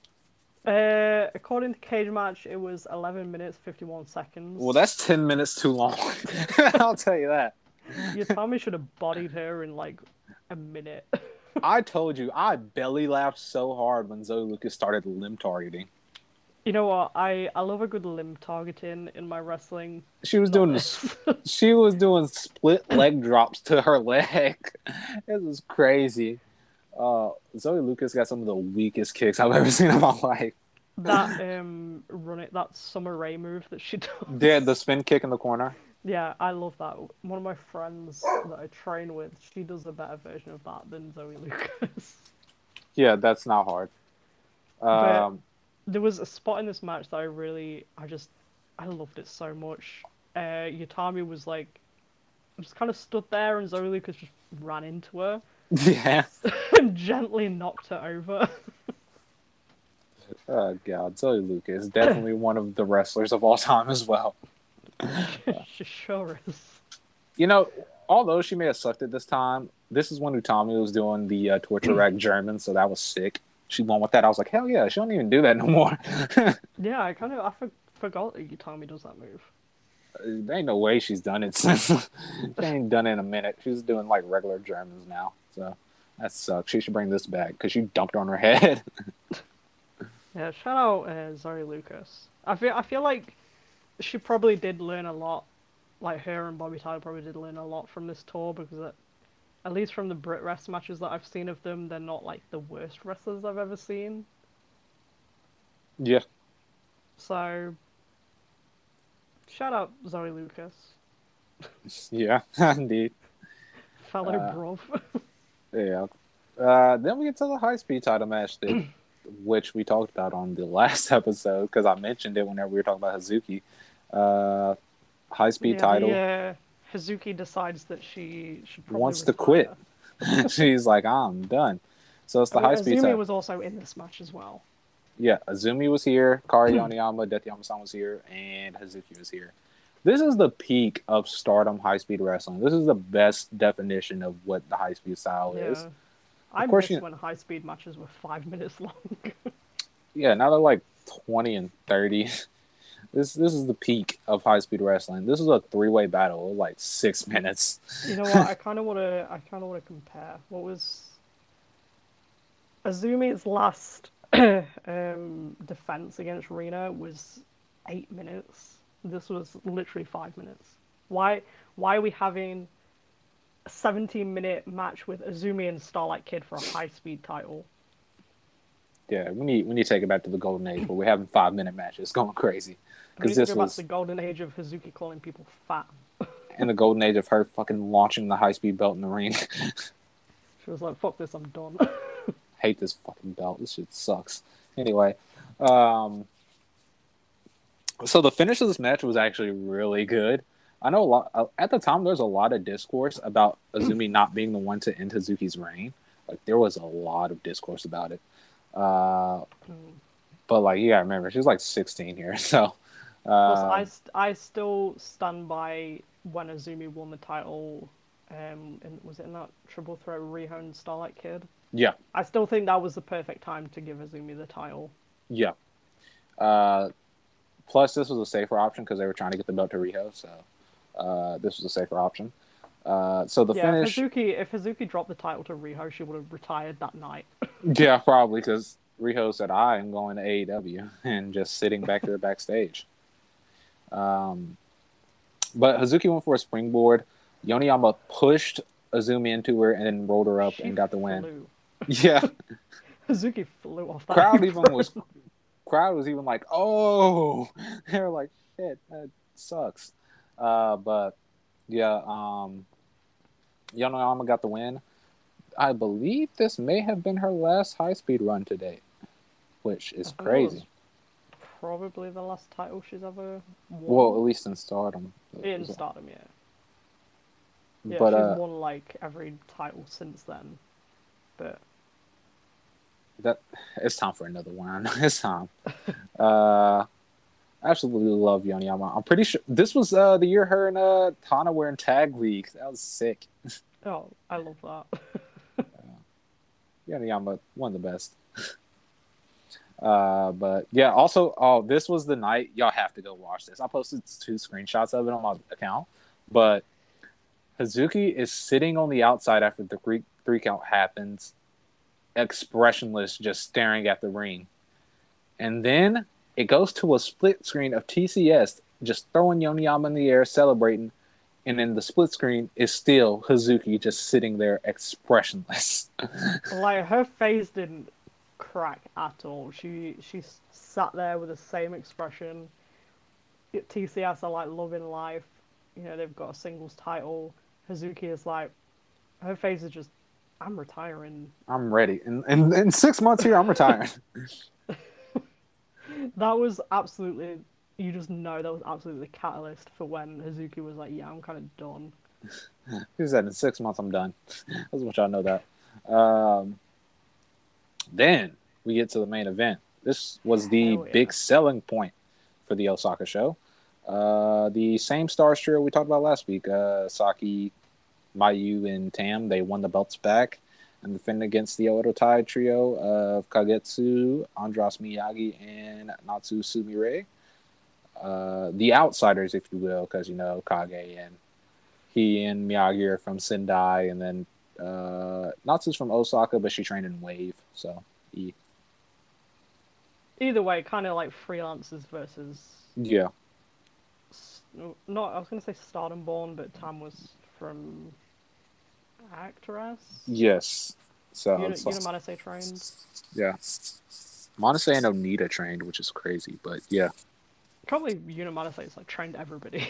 Uh, according to Cage Match, it was eleven minutes, fifty-one seconds. Well, that's ten minutes too long. I'll tell you that. Yutami should have bodied her in, like, a minute. I told you, I belly laughed so hard when Zoe Lucas started limb targeting. You know what? I, I love a good limb targeting in my wrestling. She was doing she was doing split leg drops to her leg. This is crazy. Uh, Zoe Lucas got some of the weakest kicks I've ever seen in my life. That um, run it, that Summer Rae move that she does. Yeah, the spin kick in the corner. Yeah, I love that. One of my friends that I train with, she does a better version of that than Zoe Lucas. Yeah, that's not hard. Um, there was a spot in this match that I really, I just, I loved it so much. Uh, Yutami was like, just kind of stood there, and Zoe Lucas just ran into her. Yeah. And gently knocked her over. Oh god, Zoe Luca is definitely one of the wrestlers of all time as well. She sure is. You know, although she may have sucked at this time, this is when Utami was doing the uh, torture rack German, so that was sick. She won with that. I was like, hell yeah, she don't even do that no more. Yeah, I kind of I for- forgot that Utami does that move. Uh, there ain't no way she's done it since. She ain't done it in a minute. She's doing like regular Germans now, so that sucks. She should bring this back because she dumped on her head. Yeah, shout out uh, Zoe Lucas. I feel I feel like she probably did learn a lot. Like her and Bobby Tyler probably did learn a lot from this tour, because it, at least from the Brit Rest matches that I've seen of them, they're not like the worst wrestlers I've ever seen. Yeah. So, shout out Zoe Lucas. Yeah, indeed. Fellow uh, bruv. Yeah. Uh, then we get to the high speed title match that. Which we talked about on the last episode, because I mentioned it whenever we were talking about Hazuki. Uh, high speed yeah, title. Yeah, Hazuki decides that she should probably wants retire. to quit. She's like, I'm done. So it's the I mean, high Azumi speed title. Azumi was also in this match as well. Yeah, Azumi was here, Kari Yoniyama, Death Yamasan was here, and Hazuki was here. This is the peak of Stardom high speed wrestling. This is the best definition of what the high speed style yeah. is. I miss you... when high-speed matches were five minutes long. Yeah, now they're like twenty and thirty. This this is the peak of high-speed wrestling. This is a three-way battle, like six minutes. You know what? I kind of want to. I kind of want to compare. What was Azumi's last um, defense against Rina was eight minutes. This was literally five minutes. Why? Why are we having? A seventeen minute match with Azumi and Starlight Kid for a high speed title. Yeah, we need we need to take it back to the golden age, but we're having five minute matches. It's going crazy. Because this go was back to the golden age of Hazuki calling people fat, and the golden age of her fucking launching the high speed belt in the ring. She was like, "Fuck this, I'm done." Hate this fucking belt. This shit sucks. Anyway, um, so the finish of this match was actually really good. I know a lot at the time. There was a lot of discourse about Azumi not being the one to end Hazuki's reign. Like there was a lot of discourse about it. Uh, but like, yeah, I remember she was like sixteen here. So uh, I, I still stand by when Azumi won the title. Um, and was it in that triple threat Riho and Starlight Kid? Yeah, I still think that was the perfect time to give Azumi the title. Yeah. Uh, plus, this was a safer option because they were trying to get the belt to Riho. So. Uh, this was a safer option. Uh, so the yeah, finish. Hazuki, if Hazuki dropped the title to Riho, she would have retired that night. Yeah, probably, because Riho said, "I am going to A E W," and just sitting back there backstage. Um, but Hazuki went for a springboard. Yoniyama pushed Azumi into her and then rolled her up she and got the win. Flew. Yeah, Hazuki flew off. That crowd even was crowd was even like, "Oh," they were like, "Shit, that sucks." Uh, but yeah, um, Yoniyama got the win. I believe this may have been her last high speed run to date, which is crazy. Probably the last title she's ever won. Well, at least in Stardom. In so. Stardom, yeah. Yeah, but, she's uh, won like every title since then. But that it's time for another one. It's time. uh. Absolutely love Yoniyama. I'm pretty sure this was uh, the year her and uh, Tana were in Tag League. That was sick. Oh, I love that. uh, Yoniyama, one of the best. Uh, but yeah, also, oh, this was the night. Y'all have to go watch this. I posted two screenshots of it on my account. But Hazuki is sitting on the outside after the three, three count happens, expressionless, just staring at the ring. And then it goes to a split screen of T C S just throwing Yoniyama in the air, celebrating, and then the split screen is still Hazuki just sitting there expressionless. Like, her face didn't crack at all. She she sat there with the same expression. T C S are, like, loving life. You know, they've got a singles title. Hazuki is like, her face is just, I'm retiring. I'm ready. In, in, in six months here, I'm retiring. That was absolutely, you just know that was absolutely the catalyst for when Hazuki was like, yeah, I'm kind of done. He said, in six months, I'm done. That's what y'all know that. Um, then we get to the main event. This was the Hell yeah. big selling point for the Osaka show. Uh, the same star trio we talked about last week, uh, Saki, Mayu, and Tam, they won the belts back and defended against the Oedo Tai trio of Kagetsu, Andras Miyagi, and Natsu Sumire. Uh, the outsiders, if you will, because, you know, Kage and he and Miyagi are from Sendai, and then uh, Natsu's from Osaka, but she trained in Wave, so E. Either way, kind of like freelancers versus... Yeah. Not, I was going to say Stardom born, but Tam was from Actress? Yes. So... You know, so, you know Manase trained? Yeah. Manase and Onita trained, which is crazy, but yeah. Probably Unimanase like trained everybody.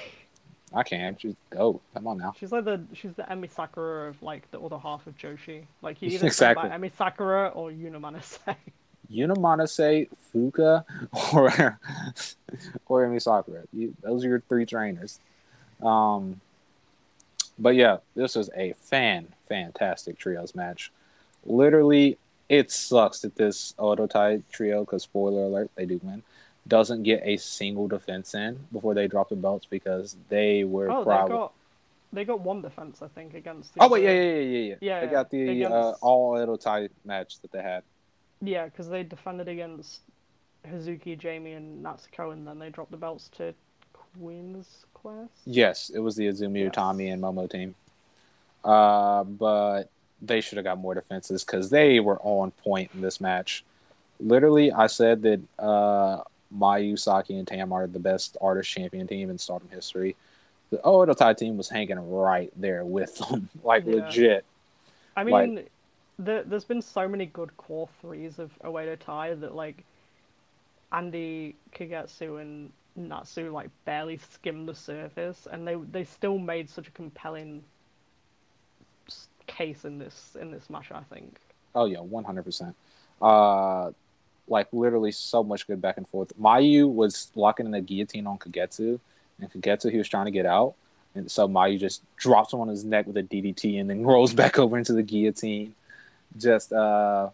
I can't. She's dope. Come on now. She's like the she's the Emi Sakura of like the other half of Joshi. Like you either exactly. Emi Sakura or Unimanase. Unimanase, Fuka, or or Emi Sakura. You, those are your three trainers. Um, but yeah, this was a fan fantastic trios match. Literally, it sucks that this Oedo Tai trio, because spoiler alert, they do win, doesn't get a single defense in before they drop the belts, because they were oh, probably... They got, they got one defense, I think, against... The oh, wait, yeah, yeah, yeah, yeah, yeah. They yeah, got the against... uh, all Oedo Tai match that they had. Yeah, because they defended against Hazuki, Jamie, and Natsuko, and then they dropped the belts to Queen's Quest? Yes, it was the Izumi, yes. Yutami, and Momo team. Uh, but they should have got more defenses, because they were on point in this match. Literally, I said that... Uh, Mayu, Saki, and Tam are the best artist champion team in Stardom history. The Oedo Tai team was hanging right there with them, like yeah. legit. I mean, like, the, there's been so many good core threes of Oedo Tai that like Andy, Kagetsu, and Natsu like barely skimmed the surface, and they they still made such a compelling case in this in this match. I think. Oh yeah, one hundred percent. Like, literally so much good back and forth. Mayu was locking in a guillotine on Kagetsu, and Kagetsu, he was trying to get out, and so Mayu just drops him on his neck with a D D T and then rolls back over into the guillotine. Just uh,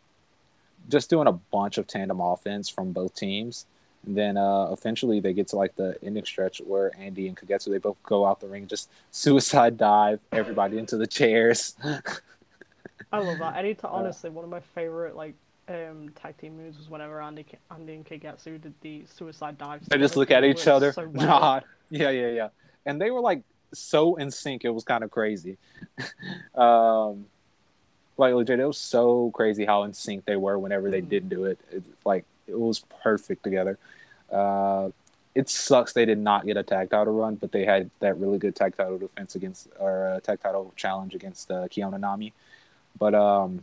just doing a bunch of tandem offense from both teams. And then uh, eventually they get to, like, the ending stretch where Andy and Kagetsu, they both go out the ring, just suicide dive everybody into the chairs. I love that. I need to, honestly, one of my favorite, like, Um, tag team moves was whenever Andy, Andy and Kagetsu did the suicide dives. They just look at each other. So nah. Yeah, yeah, yeah. And they were like so in sync. It was kind of crazy. um, like legit, it was so crazy how in sync they were whenever they mm. did do it. It. Like it was perfect together. Uh, it sucks they did not get a tag title run, but they had that really good tag title defense against or uh, tag title challenge against uh, Kiona Nami. But um.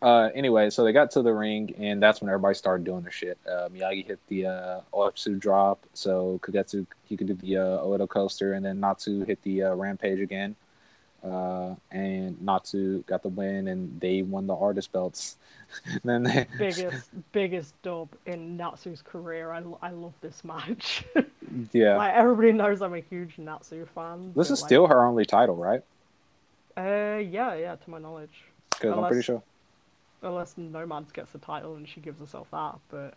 Uh, anyway, so they got to the ring, and that's when everybody started doing their shit. Uh, Miyagi hit the uh, Oetsu drop, so Kagetsu, he could do the uh, Oedo coaster, and then Natsu hit the uh, rampage again. Uh, and Natsu got the win, and they won the artist belts. Then they... Biggest, biggest dub in Natsu's career. I, I love this match. Yeah. Like, everybody knows I'm a huge Natsu fan. This is like... still her only title, right? Uh, yeah, yeah, to my knowledge. Because Unless... I'm pretty sure. Unless Nomads gets the title and she gives herself that, but...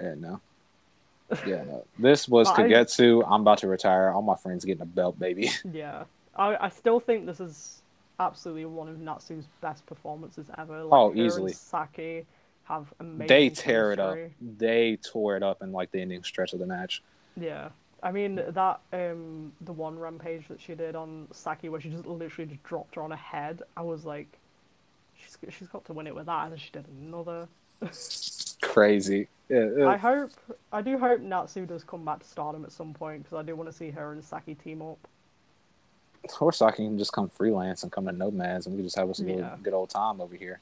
Yeah, no. Yeah, no. This was Kagetsu, I... I'm about to retire, all my friends getting a belt, baby. Yeah. I, I still think this is absolutely one of Natsu's best performances ever. Like, oh, easily. And Saki have amazing They tear chemistry. it up. They tore it up in, like, the ending stretch of the match. Yeah. I mean, that, um, the one rampage that she did on Saki where she just literally just dropped her on her head, I was like... She's, she's got to win it with that, and then she did another. Crazy. Yeah, yeah. I hope, I do hope Natsu does come back to Stardom at some point, because I do want to see her and Saki team up. Or Saki can just come freelance and come to Nomads, and we can just have a yeah. good, good old time over here.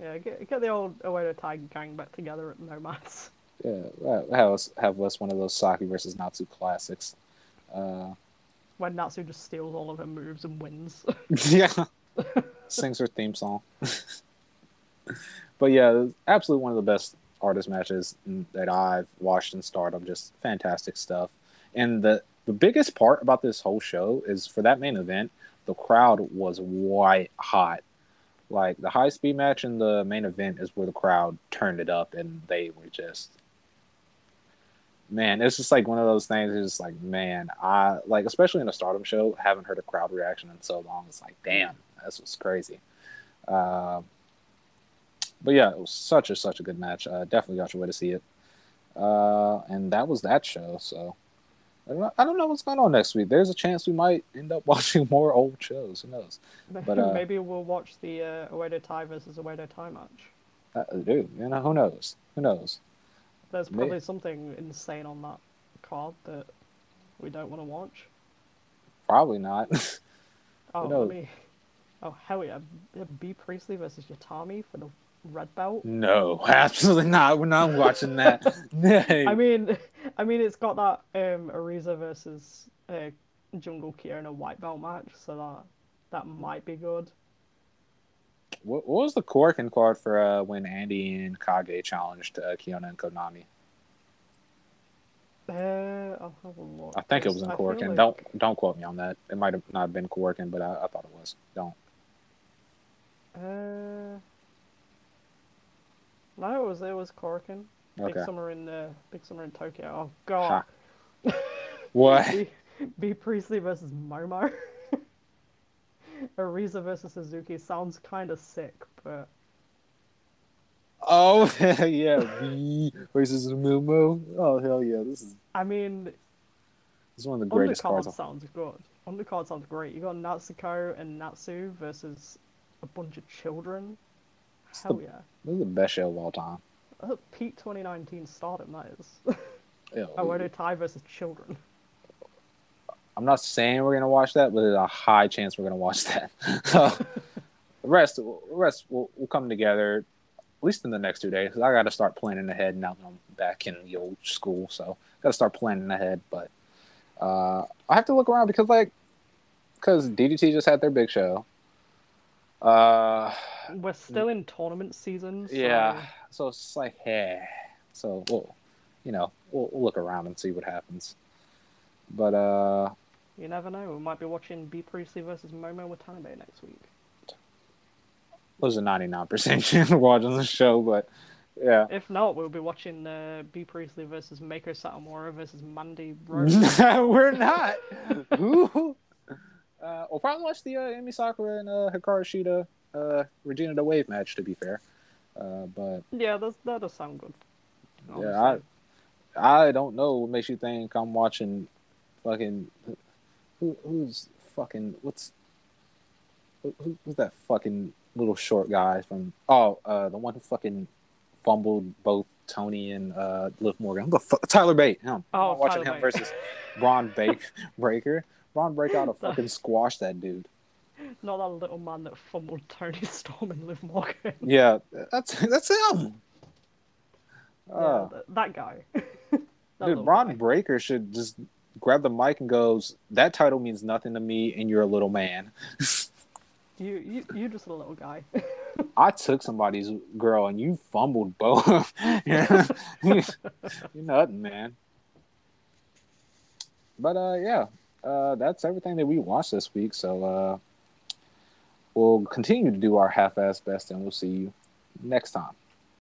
Yeah, get, get the old Oedo Tai gang back together at Nomads. Yeah, have us, have us one of those Saki versus Natsu classics. Uh, when Natsu just steals all of her moves and wins. Yeah. Sings her theme song. But yeah, absolutely one of the best hardest matches that I've watched in Stardom. Just fantastic stuff. And the, the biggest part about this whole show is for that main event, the crowd was white hot. Like, the high-speed match and the main event is where the crowd turned it up, and they were just... Man, it's just, like, one of those things, it's just, like, man, I... Like, especially in a Stardom show, haven't heard a crowd reaction in so long. It's like, damn, that's what's crazy. Uh, but, yeah, it was such a, such a good match. Uh, definitely got your way to see it. Uh, and that was that show, so... I don't know, I don't know what's going on next week. There's a chance we might end up watching more old shows. Who knows? But, uh, maybe we'll watch the uh, Oedo Tai versus Oedo Tai match. Uh, dude, you know, who knows? Who knows? There's probably May- something insane on that card that we don't want to watch. Probably not. oh, let me... oh, hell yeah. B. Priestley versus Yutami for the red belt? No, absolutely not. We're not watching that. Nay. I mean, I mean, it's got that um, Ariza versus uh, Jungle Kiona white belt match, so that that might be good. What, what was the Corkin card for uh, when Andy and Kage challenged uh, Kiona and Konami? Uh, I'll have a look. I think it was in Corkin. Like... Don't don't quote me on that. It might have not been Corkin, but I, I thought it was. Don't. Uh. No, it was it was Corkin. Okay. Big Summer in the Big Summer in Tokyo. Oh god. Huh. What? B, B Priestley versus Momo. Ariza versus Suzuki sounds kind of sick, but. Oh yeah, B versus Momo. Oh hell yeah, this is. I mean. This is one of the greatest cards. Undercard sounds good. Undercard sounds great. You got Natsuko and Natsu versus a bunch of children. It's Hell the, yeah. This is the best show of all time. Uh, peak twenty nineteen Stardom, that is. Oedo Tai versus children. I'm not saying we're going to watch that, but there's a high chance we're going to watch that. the rest, the rest will we'll come together, at least in the next two days, because I got to start planning ahead now that I'm back in the old school, so got to start planning ahead. But uh, I have to look around because, like, because D D T just had their big show. Uh, We're still in tournament season. So... Yeah, so it's just like, hey. So we'll, you know, we'll, we'll look around and see what happens. But uh, you never know. We might be watching B Priestley versus Momo Watanabe next week. Those are ninety-nine percent chance of watching the show, but yeah. If not, we'll be watching uh, B Priestley versus Mako Satomura versus Mandy Rose. No, we're not. Who? Uh, we'll probably watch the uh, Emi Sakura and uh, Hikaru Shida, uh, Regina the Wave match, to be fair. Uh, but yeah, that's, that does sound good. Honestly. Yeah, I I don't know what makes you think I'm watching fucking... Who, who's fucking... What's... Who, who's that fucking little short guy from... Oh, uh, the one who fucking fumbled both Tony and uh, Liv Morgan. Who the fuck? Tyler Bate. No, oh, I'm watching Tyler him Bate. versus Braun Breaker. Braun Breakout fucking squash that dude. Not that little man that fumbled Tony Storm and Liv Morgan. Yeah, that's that's him. Yeah, uh, th- that guy. that dude, Braun guy. Breaker should just grab the mic and goes, "That title means nothing to me, and you're a little man." you you you're just a little guy. I took somebody's girl, and you fumbled both. Yeah, you're nothing, man. But uh, yeah. Uh, that's everything that we watched this week. So uh, we'll continue to do our half-ass best, and we'll see you next time.